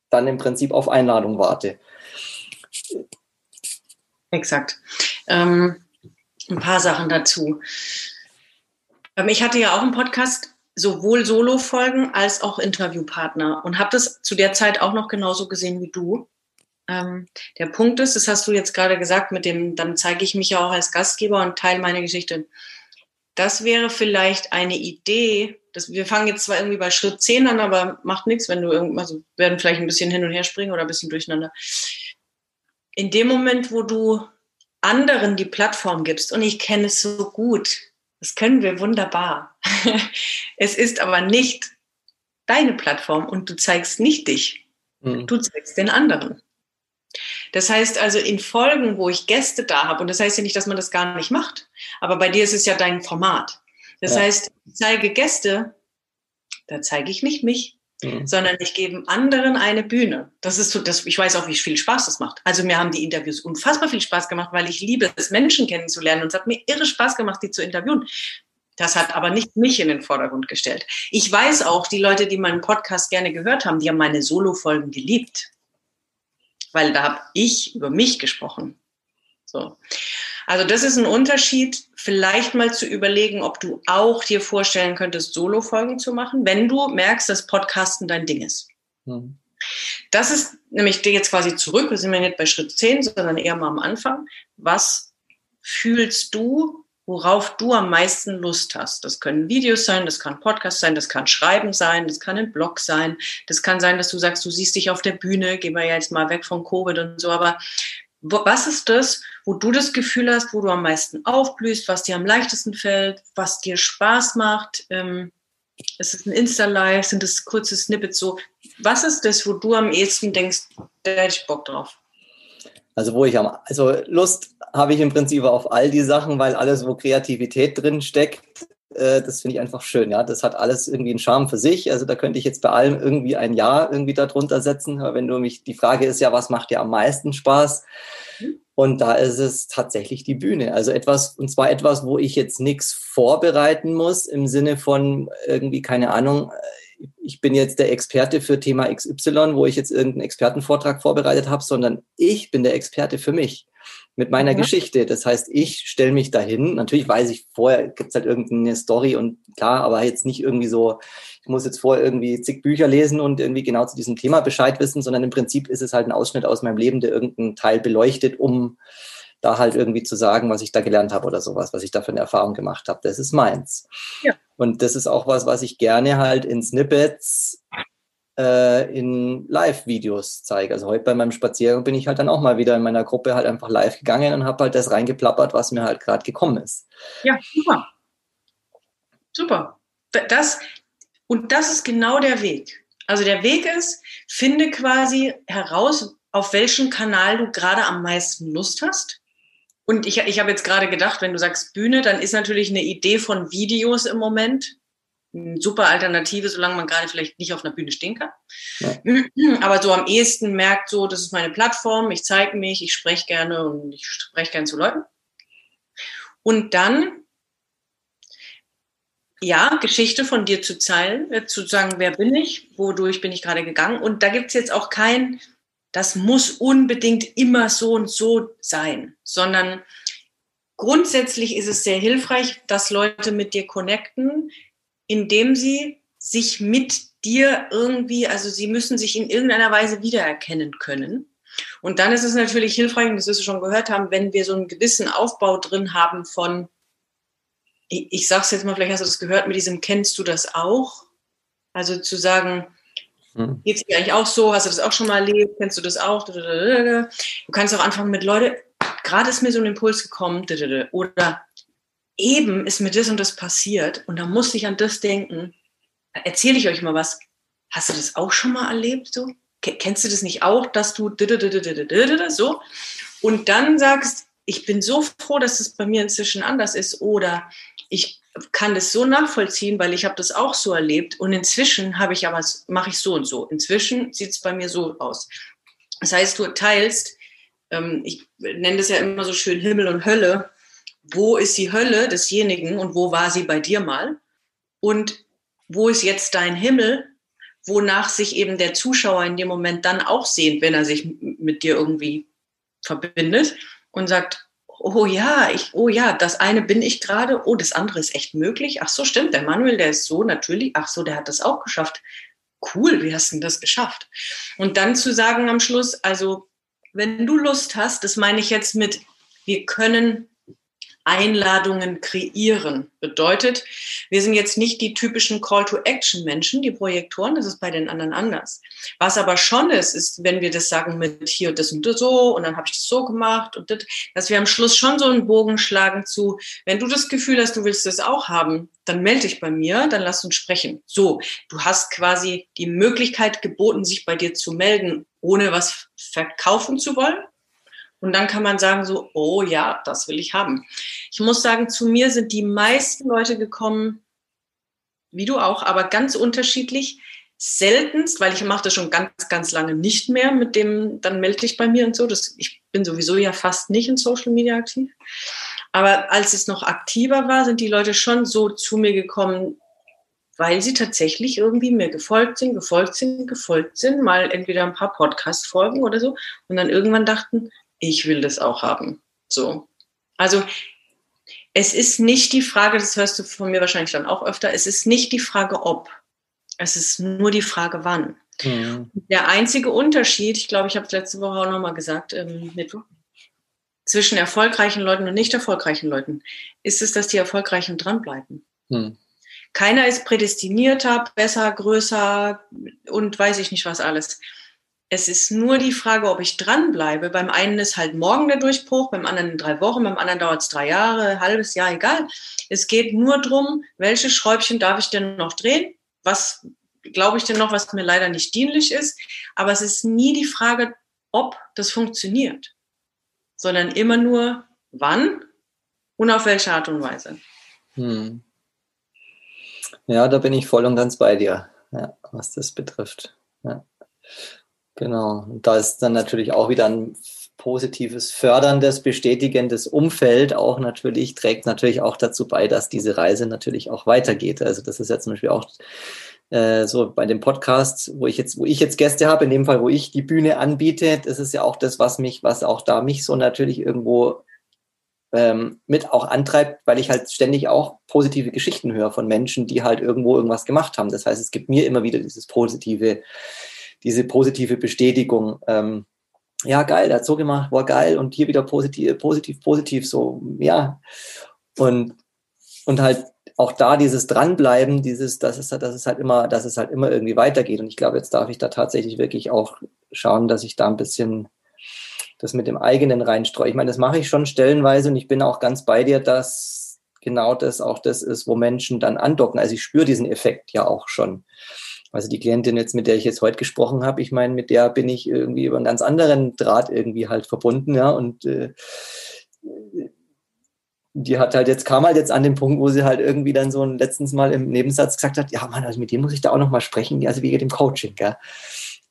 dann im Prinzip auf Einladung warte. Exakt. Ein paar Sachen dazu. Ich hatte ja auch einen Podcast, sowohl Solo-Folgen als auch Interviewpartner, und habe das zu der Zeit auch noch genauso gesehen wie du. Der Punkt ist, das hast du jetzt gerade gesagt, mit dem, dann zeige ich mich ja auch als Gastgeber und teile meine Geschichte. Das wäre vielleicht eine Idee, wir fangen jetzt zwar irgendwie bei Schritt 10 an, aber macht nichts, wenn du irgendwas, also werden vielleicht ein bisschen hin und her springen oder ein bisschen durcheinander. In dem Moment, wo du anderen die Plattform gibst, und ich kenne es so gut, das können wir wunderbar. Es ist aber nicht deine Plattform und du zeigst nicht dich. Mhm. Du zeigst den anderen. Das heißt also, in Folgen, wo ich Gäste da habe, und das heißt ja nicht, dass man das gar nicht macht, aber bei dir ist es ja dein Format. Das heißt, ich zeige Gäste, da zeige ich nicht mich, sondern ich gebe anderen eine Bühne. Das ist so, ich weiß auch, wie viel Spaß das macht. Also mir haben die Interviews unfassbar viel Spaß gemacht, weil ich liebe es, Menschen kennenzulernen, und es hat mir irre Spaß gemacht, die zu interviewen. Das hat aber nicht mich in den Vordergrund gestellt. Ich weiß auch, die Leute, die meinen Podcast gerne gehört haben, die haben meine Solo-Folgen geliebt, weil da habe ich über mich gesprochen. So. Also das ist ein Unterschied, vielleicht mal zu überlegen, ob du auch dir vorstellen könntest, Solo-Folgen zu machen, wenn du merkst, dass Podcasten dein Ding ist. Mhm. Das ist nämlich jetzt quasi zurück, wir sind ja nicht bei Schritt 10, sondern eher mal am Anfang. Was fühlst du, worauf du am meisten Lust hast? Das können Videos sein, das kann Podcast sein, das kann Schreiben sein, das kann ein Blog sein, das kann sein, dass du sagst, du siehst dich auf der Bühne, gehen wir ja jetzt mal weg von Covid und so, aber was ist das, wo du das Gefühl hast, wo du am meisten aufblühst, was dir am leichtesten fällt, was dir Spaß macht? Ist es ein Insta-Live? Sind es kurze Snippets? So, was ist das, wo du am ehesten denkst, da hätte ich Bock drauf? Also Lust habe ich im Prinzip auf all die Sachen, weil alles, wo Kreativität drin steckt, das finde ich einfach schön. Ja, das hat alles irgendwie einen Charme für sich. Also da könnte ich jetzt bei allem irgendwie ein Ja irgendwie darunter setzen. Aber wenn du mich, die Frage ist ja, was macht dir am meisten Spaß? Und da ist es tatsächlich die Bühne. Also etwas, wo ich jetzt nichts vorbereiten muss im Sinne von irgendwie, keine Ahnung, ich bin jetzt der Experte für Thema XY, wo ich jetzt irgendeinen Expertenvortrag vorbereitet habe, sondern ich bin der Experte für mich mit meiner Geschichte. Das heißt, ich stelle mich dahin. Natürlich weiß ich, vorher gibt es halt irgendeine Story und klar, aber jetzt nicht irgendwie so, ich muss jetzt vorher irgendwie zig Bücher lesen und irgendwie genau zu diesem Thema Bescheid wissen, sondern im Prinzip ist es halt ein Ausschnitt aus meinem Leben, der irgendeinen Teil beleuchtet, um da halt irgendwie zu sagen, was ich da gelernt habe oder sowas, was ich da für eine Erfahrung gemacht habe. Das ist meins. Ja. Und das ist auch was ich gerne halt in Snippets, in Live-Videos zeige. Also heute bei meinem Spaziergang bin ich halt dann auch mal wieder in meiner Gruppe halt einfach live gegangen und habe halt das reingeplappert, was mir halt gerade gekommen ist. Ja, super. Super. Das ist genau der Weg. Also der Weg ist, finde quasi heraus, auf welchen Kanal du gerade am meisten Lust hast. Und ich habe jetzt gerade gedacht, wenn du sagst Bühne, dann ist natürlich eine Idee von Videos im Moment eine super Alternative, solange man gerade vielleicht nicht auf einer Bühne stehen kann. Ja. Aber so am ehesten merkt so, das ist meine Plattform, ich zeige mich, ich spreche gerne und ich spreche gerne zu Leuten. Und dann, ja, Geschichte von dir zu zeigen, zu sagen, wer bin ich, wodurch bin ich gerade gegangen. Und da gibt es jetzt auch kein... Das muss unbedingt immer so und so sein, sondern grundsätzlich ist es sehr hilfreich, dass Leute mit dir connecten, indem sie sich mit dir irgendwie, also sie müssen sich in irgendeiner Weise wiedererkennen können. Und dann ist es natürlich hilfreich, und das wirst du schon gehört haben, wenn wir so einen gewissen Aufbau drin haben von, ich sag's jetzt mal, vielleicht hast du das gehört, mit diesem kennst du das auch? Also zu sagen, geht es dir eigentlich auch so? Hast du das auch schon mal erlebt? Kennst du das auch? Du kannst auch anfangen mit, Leute, gerade ist mir so ein Impuls gekommen. Oder eben ist mir das und das passiert. Und da musste ich an das denken. Erzähle ich euch mal was. Hast du das auch schon mal erlebt? So? Kennst du das nicht auch, dass du so? Und dann sagst, ich bin so froh, dass das bei mir inzwischen anders ist. Oder ich kann das so nachvollziehen, weil ich habe das auch so erlebt und inzwischen mache ich so und so. Inzwischen sieht es bei mir so aus. Das heißt, du teilst, ich nenne das ja immer so schön Himmel und Hölle, wo ist die Hölle desjenigen und wo war sie bei dir mal und wo ist jetzt dein Himmel, wonach sich eben der Zuschauer in dem Moment dann auch sehnt, wenn er sich mit dir irgendwie verbindet und sagt, oh ja, das eine bin ich gerade, oh, das andere ist echt möglich. Ach so, stimmt, der Manuel, der ist so natürlich, ach so, der hat das auch geschafft. Cool, wie hast du denn das geschafft? Und dann zu sagen am Schluss, also, wenn du Lust hast, das meine ich jetzt mit, wir können Einladungen kreieren. Bedeutet, wir sind jetzt nicht die typischen Call-to-Action-Menschen, die Projektoren, das ist bei den anderen anders. Was aber schon ist, wenn wir das sagen mit hier und das so und dann habe ich das so gemacht und das, dass wir am Schluss schon so einen Bogen schlagen zu, wenn du das Gefühl hast, du willst das auch haben, dann melde dich bei mir, dann lass uns sprechen. So, du hast quasi die Möglichkeit geboten, sich bei dir zu melden, ohne was verkaufen zu wollen. Und dann kann man sagen so, oh ja, das will ich haben. Ich muss sagen, zu mir sind die meisten Leute gekommen, wie du auch, aber ganz unterschiedlich. Seltenst, weil ich mache das schon ganz, ganz lange nicht mehr mit dem, dann melde dich bei mir und so. Ich bin sowieso ja fast nicht in Social Media aktiv. Aber als es noch aktiver war, sind die Leute schon so zu mir gekommen, weil sie tatsächlich irgendwie mir gefolgt sind, mal entweder ein paar Podcast-Folgen oder so und dann irgendwann dachten, ich will das auch haben. So. Also es ist nicht die Frage, das hörst du von mir wahrscheinlich dann auch öfter, es ist nicht die Frage, ob. Es ist nur die Frage, wann. Ja. Der einzige Unterschied, ich glaube, ich habe es letzte Woche auch nochmal gesagt, zwischen erfolgreichen Leuten und nicht erfolgreichen Leuten, ist es, dass die Erfolgreichen dranbleiben. Hm. Keiner ist prädestinierter, besser, größer und weiß ich nicht was alles. Es ist nur die Frage, ob ich dranbleibe. Beim einen ist halt morgen der Durchbruch, beim anderen in 3 Wochen, beim anderen dauert es 3 Jahre, ein halbes Jahr, egal. Es geht nur darum, welche Schräubchen darf ich denn noch drehen? Was glaube ich denn noch, was mir leider nicht dienlich ist? Aber es ist nie die Frage, ob das funktioniert. sondern immer nur wann und auf welche Art und Weise. Hm. Ja, da bin ich voll und ganz bei dir, ja, was das betrifft. Ja. Genau. Und da ist dann natürlich auch wieder ein positives, förderndes, bestätigendes Umfeld auch natürlich, trägt natürlich auch dazu bei, dass diese Reise natürlich auch weitergeht. Also das ist ja zum Beispiel auch so bei dem Podcast, wo ich jetzt Gäste habe, in dem Fall, wo ich die Bühne anbiete, das ist ja auch das, was mich so natürlich irgendwo mit auch antreibt, weil ich halt ständig auch positive Geschichten höre von Menschen, die halt irgendwo irgendwas gemacht haben. Das heißt, es gibt mir immer wieder diese positive Bestätigung. Ja, geil, der hat so gemacht, war geil und hier wieder positiv, so, ja. Und halt auch da dieses Dranbleiben, dass es halt immer irgendwie weitergeht. Und ich glaube, jetzt darf ich da tatsächlich wirklich auch schauen, dass ich da ein bisschen das mit dem eigenen reinstreue. Ich meine, das mache ich schon stellenweise und ich bin auch ganz bei dir, dass genau das auch das ist, wo Menschen dann andocken. Also ich spüre diesen Effekt ja auch schon. Also die Klientin jetzt, mit der ich jetzt heute gesprochen habe, ich meine, mit der bin ich irgendwie über einen ganz anderen Draht irgendwie halt verbunden, ja, und die hat halt jetzt, kam halt jetzt an den Punkt, wo sie halt irgendwie dann so letztens mal im Nebensatz gesagt hat, ja Mann, also mit dem muss ich da auch nochmal sprechen, also wie geht dem Coaching, gell?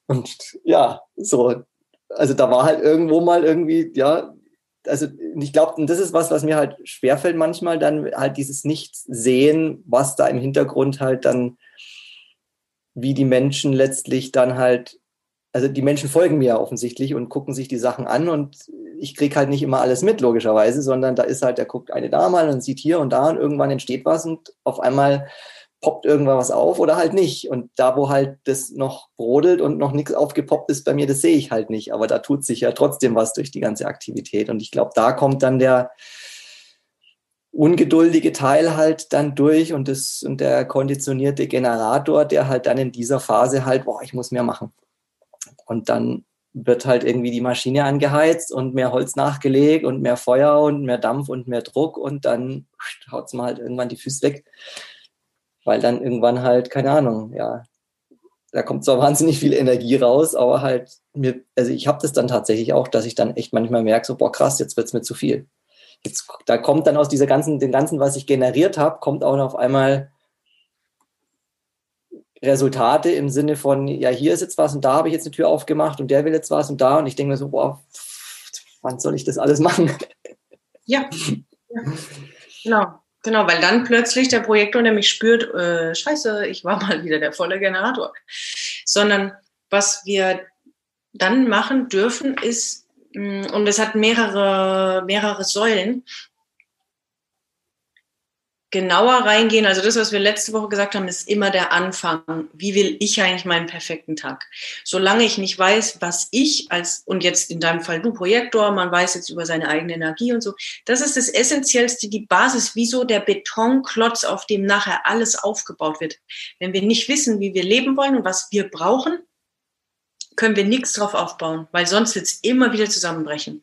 Und ja, so, also da war halt irgendwo mal irgendwie, ja, also ich glaube, und das ist was mir halt schwerfällt manchmal, dann halt dieses Nichtsehen, was da im Hintergrund halt dann, wie die Menschen letztlich dann halt, also die Menschen folgen mir ja offensichtlich und gucken sich die Sachen an und ich kriege halt nicht immer alles mit, logischerweise, sondern da ist halt, der guckt eine da mal und sieht hier und da und irgendwann entsteht was und auf einmal poppt irgendwann was auf oder halt nicht. Und da, wo halt das noch brodelt und noch nichts aufgepoppt ist bei mir, das sehe ich halt nicht. Aber da tut sich ja trotzdem was durch die ganze Aktivität. Und ich glaube, da kommt dann der ungeduldige Teil halt dann durch und der konditionierte Generator, der halt dann in dieser Phase halt, boah, ich muss mehr machen. Und dann wird halt irgendwie die Maschine angeheizt und mehr Holz nachgelegt und mehr Feuer und mehr Dampf und mehr Druck und dann haut es mal halt irgendwann die Füße weg, weil dann irgendwann halt, keine Ahnung, ja, da kommt zwar wahnsinnig viel Energie raus, aber halt, ich habe das dann tatsächlich auch, dass ich dann echt manchmal merke, so, boah, krass, jetzt wird es mir zu viel. Jetzt, da kommt dann aus dem Ganzen, was ich generiert habe, kommt auch auf einmal Resultate im Sinne von, ja, hier ist jetzt was und da habe ich jetzt eine Tür aufgemacht und der will jetzt was und da und ich denke mir so, boah, wann soll ich das alles machen? Ja. Genau, weil dann plötzlich der Projektor nämlich spürt, scheiße, ich war mal wieder der volle Generator. Sondern was wir dann machen dürfen ist, und es hat mehrere Säulen, genauer reingehen. Also das, was wir letzte Woche gesagt haben, ist immer der Anfang. Wie will ich eigentlich meinen perfekten Tag? Solange ich nicht weiß, was ich als, und jetzt in deinem Fall du Projektor, man weiß jetzt über seine eigene Energie und so. Das ist das Essentiellste, die Basis, wieso der Betonklotz, auf dem nachher alles aufgebaut wird. Wenn wir nicht wissen, wie wir leben wollen und was wir brauchen, können wir nichts drauf aufbauen, weil sonst wird es immer wieder zusammenbrechen.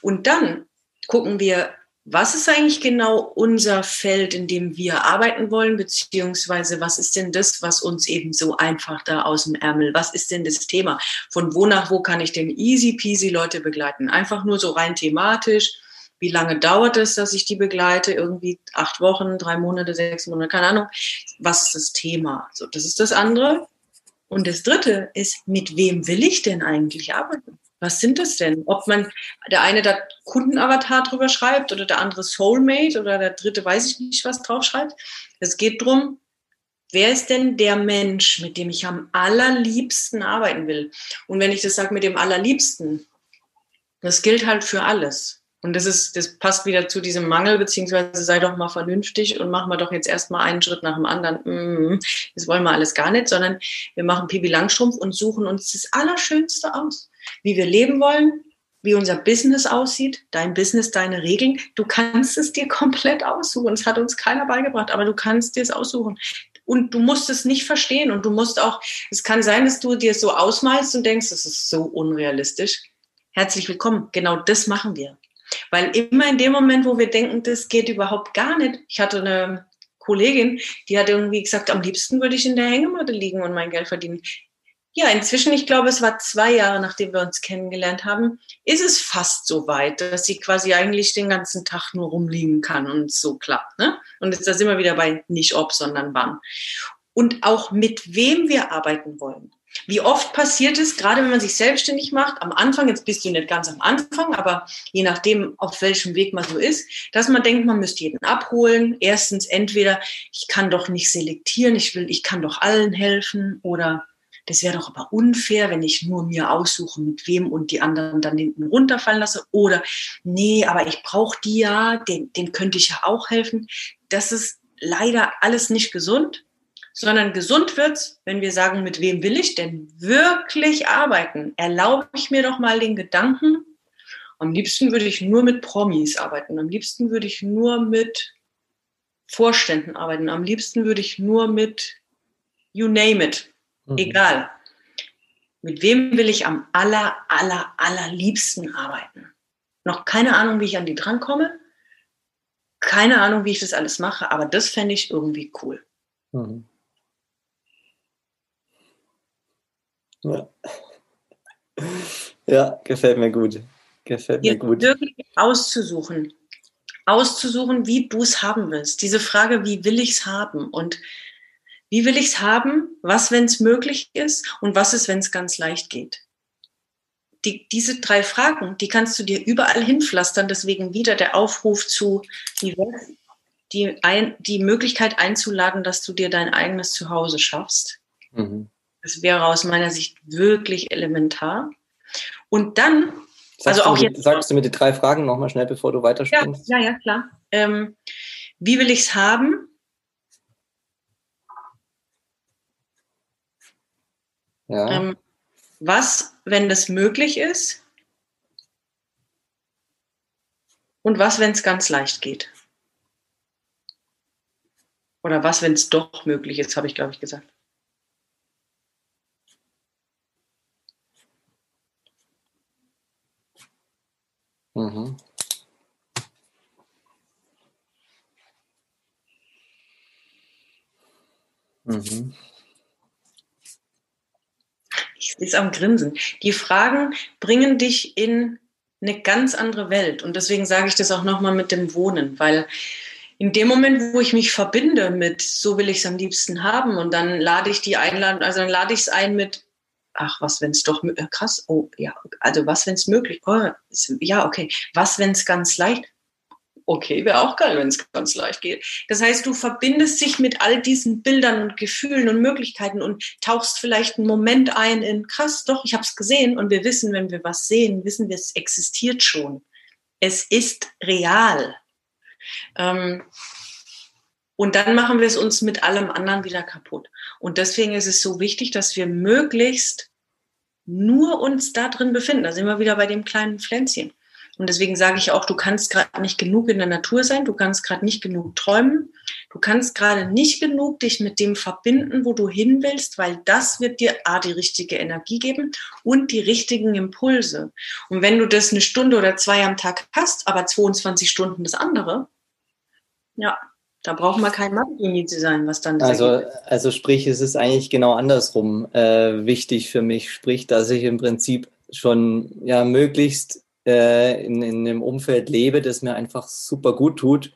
Und dann gucken wir, was ist eigentlich genau unser Feld, in dem wir arbeiten wollen, beziehungsweise was ist denn das, was uns eben so einfach da aus dem Ärmel, was ist denn das Thema? Von wo nach wo kann ich denn easy peasy Leute begleiten? Einfach nur so rein thematisch. Wie lange dauert es, dass ich die begleite? Irgendwie 8 Wochen, 3 Monate, 6 Monate, keine Ahnung. Was ist das Thema? So, das ist das andere. Und das Dritte ist, mit wem will ich denn eigentlich arbeiten? Was sind das denn? Ob man der eine da Kundenavatar drüber schreibt oder der andere Soulmate oder der dritte weiß ich nicht, was drauf schreibt. Es geht darum, wer ist denn der Mensch, mit dem ich am allerliebsten arbeiten will? Und wenn ich das sage mit dem allerliebsten, das gilt halt für alles. Und das passt wieder zu diesem Mangel, beziehungsweise sei doch mal vernünftig und machen wir doch jetzt erstmal einen Schritt nach dem anderen. Das wollen wir alles gar nicht, sondern wir machen Pipi Langstrumpf und suchen uns das Allerschönste aus. Wie wir leben wollen, wie unser Business aussieht, dein Business, deine Regeln. Du kannst es dir komplett aussuchen. Das hat uns keiner beigebracht, aber du kannst dir es aussuchen. Und du musst es nicht verstehen und du musst auch, es kann sein, dass du dir es so ausmalst und denkst, das ist so unrealistisch. Herzlich willkommen. Genau das machen wir. Weil immer in dem Moment, wo wir denken, das geht überhaupt gar nicht. Ich hatte eine Kollegin, die hat irgendwie gesagt, am liebsten würde ich in der Hängematte liegen und mein Geld verdienen. ja, inzwischen, ich glaube, es war 2 Jahre, nachdem wir uns kennengelernt haben, ist es fast so weit, dass sie quasi eigentlich den ganzen Tag nur rumliegen kann und es so klappt, ne? Und jetzt, da sind wir wieder bei nicht ob, sondern wann. Und auch mit wem wir arbeiten wollen. Wie oft passiert es, gerade wenn man sich selbstständig macht, am Anfang, jetzt bist du nicht ganz am Anfang, aber je nachdem, auf welchem Weg man so ist, dass man denkt, man müsste jeden abholen. Erstens, entweder, ich kann doch nicht selektieren, ich kann doch allen helfen, oder das wäre doch aber unfair, wenn ich nur mir aussuche, mit wem, und die anderen dann hinten runterfallen lasse, oder nee, aber ich brauche die ja, den könnte ich ja auch helfen. Das ist leider alles nicht gesund. Sondern gesund wird's, wenn wir sagen, mit wem will ich denn wirklich arbeiten? Erlaube ich mir doch mal den Gedanken, am liebsten würde ich nur mit Promis arbeiten, am liebsten würde ich nur mit Vorständen arbeiten, am liebsten würde ich nur mit you name it, egal. Mit wem will ich am allerliebsten arbeiten? Noch keine Ahnung, wie ich an die drankomme, keine Ahnung, wie ich das alles mache, aber das fände ich irgendwie cool. Mhm. Ja. Ja, gefällt mir gut. Wirklich auszusuchen. Auszusuchen, wie du es haben willst. Diese Frage, wie will ich es haben? Und wie will ich es haben? Was, wenn es möglich ist? Und was ist, wenn es ganz leicht geht? Diese 3 Fragen, die kannst du dir überall hinpflastern. Deswegen wieder der Aufruf zu, die Möglichkeit einzuladen, dass du dir dein eigenes Zuhause schaffst. Mhm. Das wäre aus meiner Sicht wirklich elementar. Und dann, sagst du mir die 3 Fragen nochmal schnell, bevor du weiterspringst? Ja, klar. Wie will ich es haben? Ja. Was, wenn das möglich ist? Und was, wenn es ganz leicht geht? Oder was, wenn es doch möglich ist, habe ich, glaube ich, gesagt. Mhm. Mhm. Ich sehe es am Grinsen. Die Fragen bringen dich in eine ganz andere Welt. Und deswegen sage ich das auch nochmal mit dem Wohnen, weil in dem Moment, wo ich mich verbinde mit, so will ich es am liebsten haben, und dann lade ich es ein mit, ach, was, wenn es doch, krass, oh, ja, also was, wenn es möglich, oh, ja, okay, was, wenn es ganz leicht, okay, wäre auch geil, wenn es ganz leicht geht. Das heißt, du verbindest dich mit all diesen Bildern und Gefühlen und Möglichkeiten und tauchst vielleicht einen Moment ein in, krass, doch, ich habe es gesehen, und wir wissen, wenn wir was sehen, wissen wir, es existiert schon. Es ist real. Und dann machen wir es uns mit allem anderen wieder kaputt. Und deswegen ist es so wichtig, dass wir möglichst nur uns da drin befinden. Da sind wir wieder bei dem kleinen Pflänzchen. Und deswegen sage ich auch, du kannst gerade nicht genug in der Natur sein, du kannst gerade nicht genug träumen, du kannst gerade nicht genug dich mit dem verbinden, wo du hin willst, weil das wird dir die richtige Energie geben und die richtigen Impulse. Und wenn du das 1 oder 2 Stunden am Tag hast, aber 22 Stunden das andere, ja, da braucht man kein Manifestierende zu sein, was dann das ergibt. Also sprich, es ist eigentlich genau andersrum wichtig für mich, sprich, dass ich im Prinzip schon ja möglichst in einem Umfeld lebe, das mir einfach super gut tut,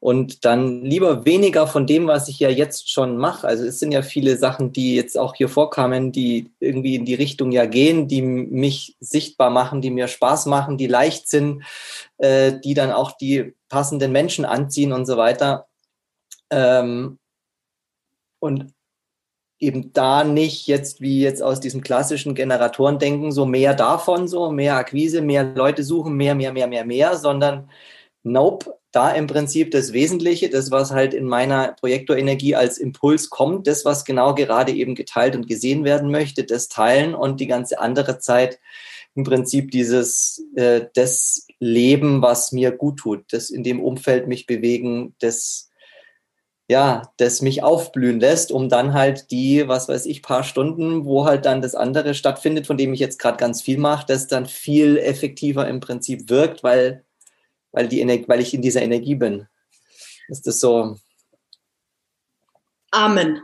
und dann lieber weniger von dem, was ich ja jetzt schon mache. Also es sind ja viele Sachen, die jetzt auch hier vorkamen, die irgendwie in die Richtung ja gehen, die mich sichtbar machen, die mir Spaß machen, die leicht sind, die dann auch die passenden Menschen anziehen und so weiter. Und eben da nicht jetzt, wie jetzt aus diesem klassischen Generatorendenken, so mehr davon, so mehr Akquise, mehr Leute suchen, mehr, sondern nope, da im Prinzip das Wesentliche, das, was halt in meiner Projektorenergie als Impuls kommt, das, was genau gerade eben geteilt und gesehen werden möchte, das teilen, und die ganze andere Zeit im Prinzip dieses, das Leben, was mir gut tut, das in dem Umfeld mich bewegen, das mich aufblühen lässt, um dann halt die, was weiß ich, paar Stunden, wo halt dann das andere stattfindet, von dem ich jetzt gerade ganz viel mache, das dann viel effektiver im Prinzip wirkt, weil ich in dieser Energie bin. Ist das so? Amen.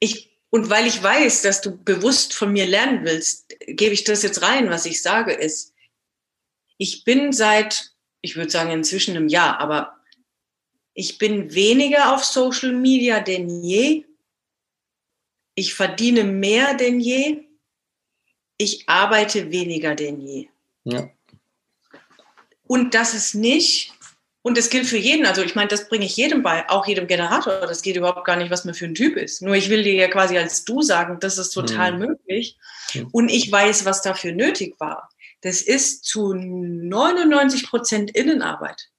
Ich Und weil ich weiß, dass du bewusst von mir lernen willst, gebe ich das jetzt rein, was ich sage ist, ich bin seit, ich würde sagen inzwischen einem Jahr, aber ich bin weniger auf Social Media denn je. Ich verdiene mehr denn je. Ich arbeite weniger denn je. Ja. Und das ist nicht, und das gilt für jeden, also ich meine, das bringe ich jedem bei, auch jedem Generator, das geht überhaupt gar nicht, was man für ein Typ ist. Nur ich will dir ja quasi als du sagen, das ist total möglich. Und ich weiß, was dafür nötig war. Das ist zu 99% Innenarbeit.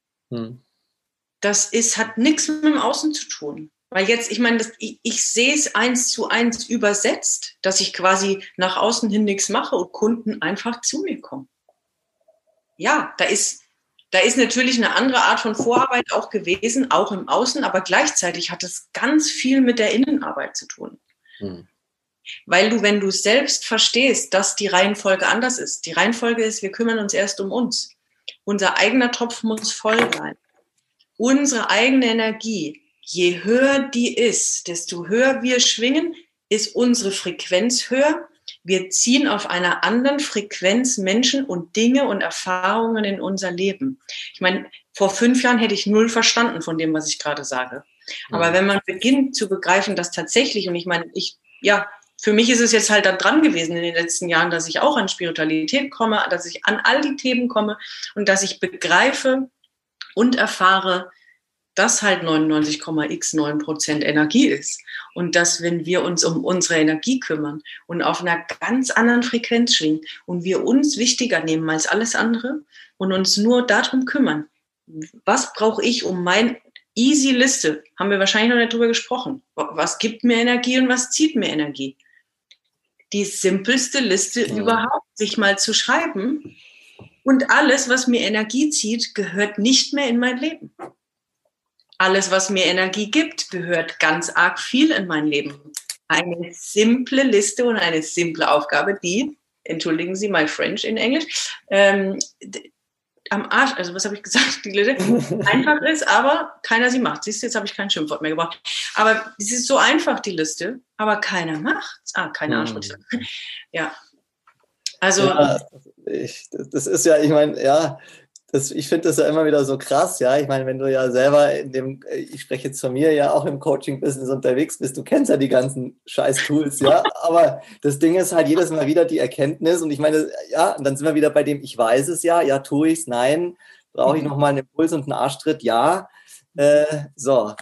Das ist, hat nichts mit dem Außen zu tun. Weil jetzt, ich meine, ich sehe es 1:1 übersetzt, dass ich quasi nach außen hin nichts mache und Kunden einfach zu mir kommen. Ja, da ist natürlich eine andere Art von Vorarbeit auch gewesen, auch im Außen, aber gleichzeitig hat es ganz viel mit der Innenarbeit zu tun. Weil du, wenn du selbst verstehst, dass die Reihenfolge anders ist, die Reihenfolge ist, wir kümmern uns erst um uns. Unser eigener Topf muss voll sein. Unsere eigene Energie, je höher die ist, desto höher wir schwingen, ist unsere Frequenz höher. Wir ziehen auf einer anderen Frequenz Menschen und Dinge und Erfahrungen in unser Leben. Ich meine, vor 5 Jahren hätte ich 0 verstanden von dem, was ich gerade sage. Aber wenn man beginnt zu begreifen, dass tatsächlich, und ich meine, für mich ist es jetzt halt dann dran gewesen in den letzten Jahren, dass ich auch an Spiritualität komme, dass ich an all die Themen komme und dass ich begreife und erfahre, dass halt 99,x9% Energie ist. Und dass, wenn wir uns um unsere Energie kümmern und auf einer ganz anderen Frequenz schwingen und wir uns wichtiger nehmen als alles andere und uns nur darum kümmern, was brauche ich, um mein easy Liste, haben wir wahrscheinlich noch nicht drüber gesprochen, was gibt mir Energie und was zieht mir Energie? Die simpelste Liste überhaupt, sich mal zu schreiben, und alles, was mir Energie zieht, gehört nicht mehr in mein Leben. Alles, was mir Energie gibt, gehört ganz arg viel in mein Leben. Eine simple Liste und eine simple Aufgabe, die, entschuldigen Sie mein French in Englisch, am Arsch, also was habe ich gesagt, die Liste, einfach ist, aber keiner sie macht. Siehst du, jetzt habe ich kein Schimpfwort mehr gebraucht. Aber es ist so einfach, die Liste, aber keiner macht's. Keine Antwort. Ja. Also. Ja, das ist ja, ich meine, ja. Ich finde das ja immer wieder so krass, ja. Ich meine, wenn du ja selber ich spreche jetzt von mir, ja auch im Coaching-Business unterwegs bist, du kennst ja die ganzen Scheiß-Tools, ja. Aber das Ding ist halt jedes Mal wieder die Erkenntnis. Und ich meine, ja, und dann sind wir wieder bei dem, ich weiß es ja, tue ich es, nein, brauche ich nochmal einen Impuls und einen Arschtritt, ja. So.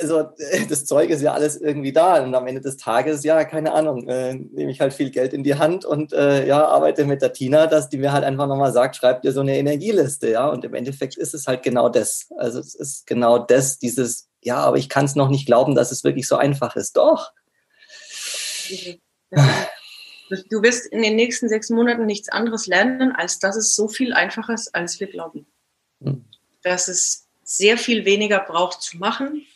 Also das Zeug ist ja alles irgendwie da und am Ende des Tages, ja, keine Ahnung, nehme ich halt viel Geld in die Hand und arbeite mit der Tina, dass die mir halt einfach nochmal sagt, schreib dir so eine Energieliste, ja, und im Endeffekt ist es halt genau das, also es ist genau das, dieses, ja, aber ich kann es noch nicht glauben, dass es wirklich so einfach ist, doch. Du wirst in den nächsten 6 Monaten nichts anderes lernen, als dass es so viel einfacher ist, als wir glauben, dass es sehr viel weniger braucht zu machen,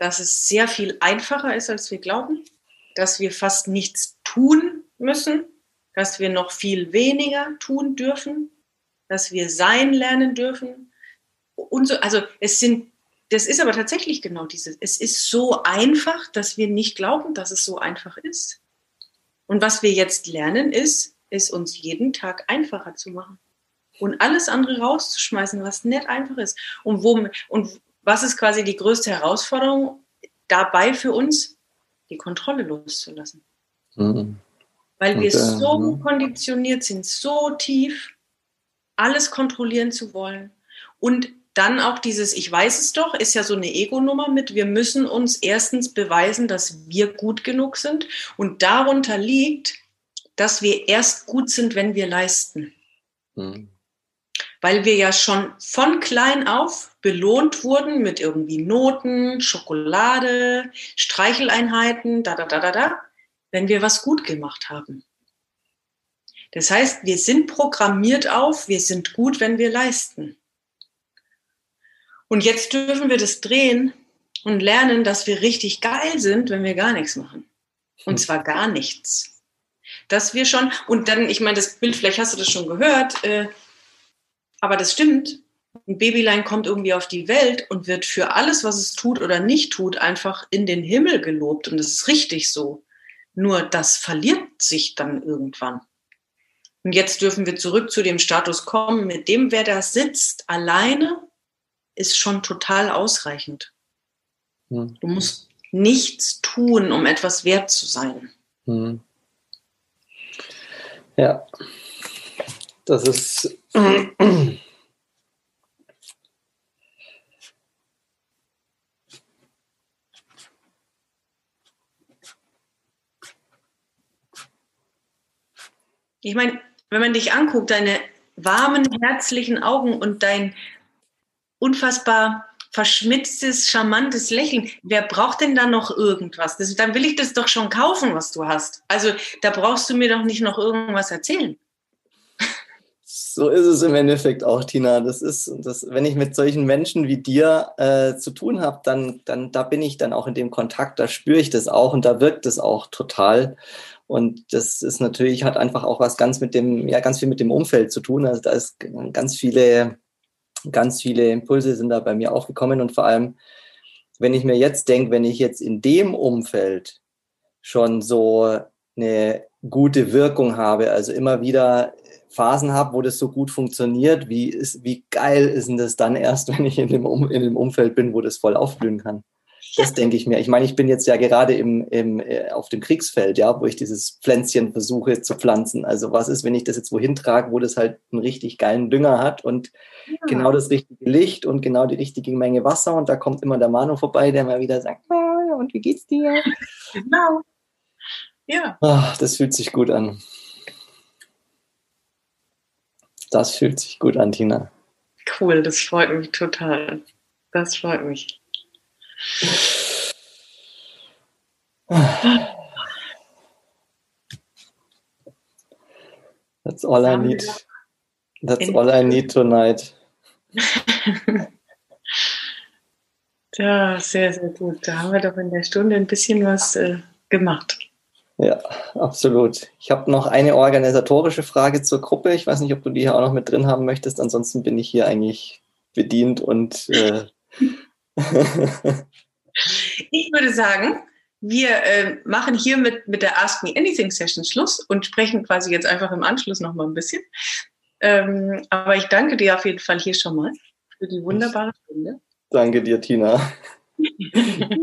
dass es sehr viel einfacher ist, als wir glauben, dass wir fast nichts tun müssen, dass wir noch viel weniger tun dürfen, dass wir sein lernen dürfen. Und so, also das ist aber tatsächlich genau dieses, es ist so einfach, dass wir nicht glauben, dass es so einfach ist. Und was wir jetzt lernen ist uns jeden Tag einfacher zu machen und alles andere rauszuschmeißen, was nicht einfach ist. Was ist quasi die größte Herausforderung dabei für uns? Die Kontrolle loszulassen. Weil wir so konditioniert sind, so tief, alles kontrollieren zu wollen. Und dann auch dieses, ich weiß es doch, ist ja so eine Ego-Nummer mit, wir müssen uns erstens beweisen, dass wir gut genug sind. Und darunter liegt, dass wir erst gut sind, wenn wir leisten. Weil wir ja schon von klein auf belohnt wurden mit irgendwie Noten, Schokolade, Streicheleinheiten, wenn wir was gut gemacht haben. Das heißt, wir sind programmiert auf, wir sind gut, wenn wir leisten. Und jetzt dürfen wir das drehen und lernen, dass wir richtig geil sind, wenn wir gar nichts machen. Und zwar gar nichts. Dass wir schon, und dann, ich meine, das Bild, vielleicht hast du das schon gehört, aber das stimmt, Ein Babylein kommt irgendwie auf die Welt und wird für alles, was es tut oder nicht tut, einfach in den Himmel gelobt. Und das ist richtig so. Nur das verliert sich dann irgendwann. Und jetzt dürfen wir zurück zu dem Status kommen, mit dem, wer da sitzt, alleine, ist schon total ausreichend. Hm. Du musst nichts tun, um etwas wert zu sein. Hm. Ja, das ist... Ich meine, wenn man dich anguckt, deine warmen, herzlichen Augen und dein unfassbar verschmitztes, charmantes Lächeln, wer braucht denn da noch irgendwas? Dann will ich das doch schon kaufen, was du hast. Also da brauchst du mir doch nicht noch irgendwas erzählen. So ist es im Endeffekt auch, Tina. Wenn ich mit solchen Menschen wie dir zu tun habe, dann da bin ich dann auch in dem Kontakt, da spüre ich das auch und da wirkt das auch total. Und das ist natürlich, hat einfach auch was ganz viel mit dem Umfeld zu tun. Also da ist ganz viele Impulse sind da bei mir auch gekommen. Und vor allem, wenn ich mir jetzt denke, wenn ich jetzt in dem Umfeld schon so eine gute Wirkung habe, also immer wieder Phasen habe, wo das so gut funktioniert, wie geil ist denn das dann erst, wenn ich in dem Umfeld bin, wo das voll aufblühen kann? Das denke ich mir. Ich meine, ich bin jetzt ja gerade auf dem Kriegsfeld, ja, wo ich dieses Pflänzchen versuche zu pflanzen. Also was ist, wenn ich das jetzt wohin trage, wo das halt einen richtig geilen Dünger hat und genau das richtige Licht und genau die richtige Menge Wasser und da kommt immer der Manu vorbei, der mal wieder sagt, ah, und wie geht's dir? Genau. Ja. Ach, das fühlt sich gut an. Das fühlt sich gut an, Tina. Cool, das freut mich total. Das freut mich. That's all I need. That's all I need tonight. Ja, sehr, sehr gut. Da haben wir doch in der Stunde ein bisschen was gemacht. Ja, absolut. Ich habe noch eine organisatorische Frage zur Gruppe. Ich weiß nicht, ob du die hier auch noch mit drin haben möchtest. Ansonsten bin ich hier eigentlich bedient und ich würde sagen, wir machen hier mit der Ask Me Anything Session Schluss und sprechen quasi jetzt einfach im Anschluss nochmal ein bisschen. Aber ich danke dir auf jeden Fall hier schon mal für die wunderbare Stunde. Danke dir, Tina.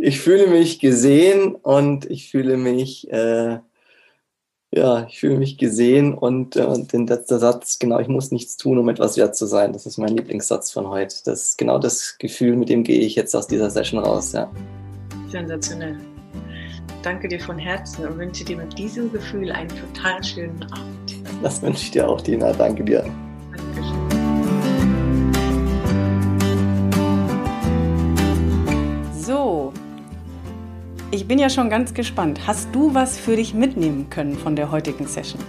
Ich fühle mich gesehen und und den letzten Satz, genau, ich muss nichts tun, um etwas wert zu sein. Das ist mein Lieblingssatz von heute. Das ist genau das Gefühl, mit dem gehe ich jetzt aus dieser Session raus. Ja. Sensationell. Danke dir von Herzen und wünsche dir mit diesem Gefühl einen total schönen Abend. Das wünsche ich dir auch, Tina. Danke dir. Dankeschön. So. Ich bin ja schon ganz gespannt. Hast du was für dich mitnehmen können von der heutigen Session?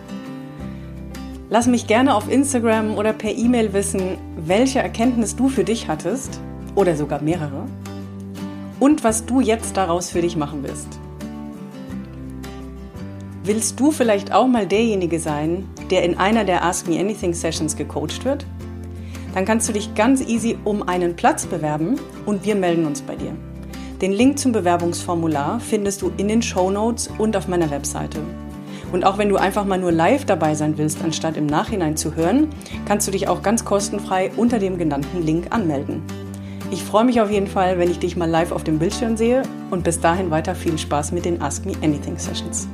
Lass mich gerne auf Instagram oder per E-Mail wissen, welche Erkenntnis du für dich hattest oder sogar mehrere und was du jetzt daraus für dich machen willst. Willst du vielleicht auch mal derjenige sein, der in einer der Ask Me Anything Sessions gecoacht wird? Dann kannst du dich ganz easy um einen Platz bewerben und wir melden uns bei dir. Den Link zum Bewerbungsformular findest du in den Shownotes und auf meiner Webseite. Und auch wenn du einfach mal nur live dabei sein willst, anstatt im Nachhinein zu hören, kannst du dich auch ganz kostenfrei unter dem genannten Link anmelden. Ich freue mich auf jeden Fall, wenn ich dich mal live auf dem Bildschirm sehe und bis dahin weiter viel Spaß mit den Ask Me Anything Sessions.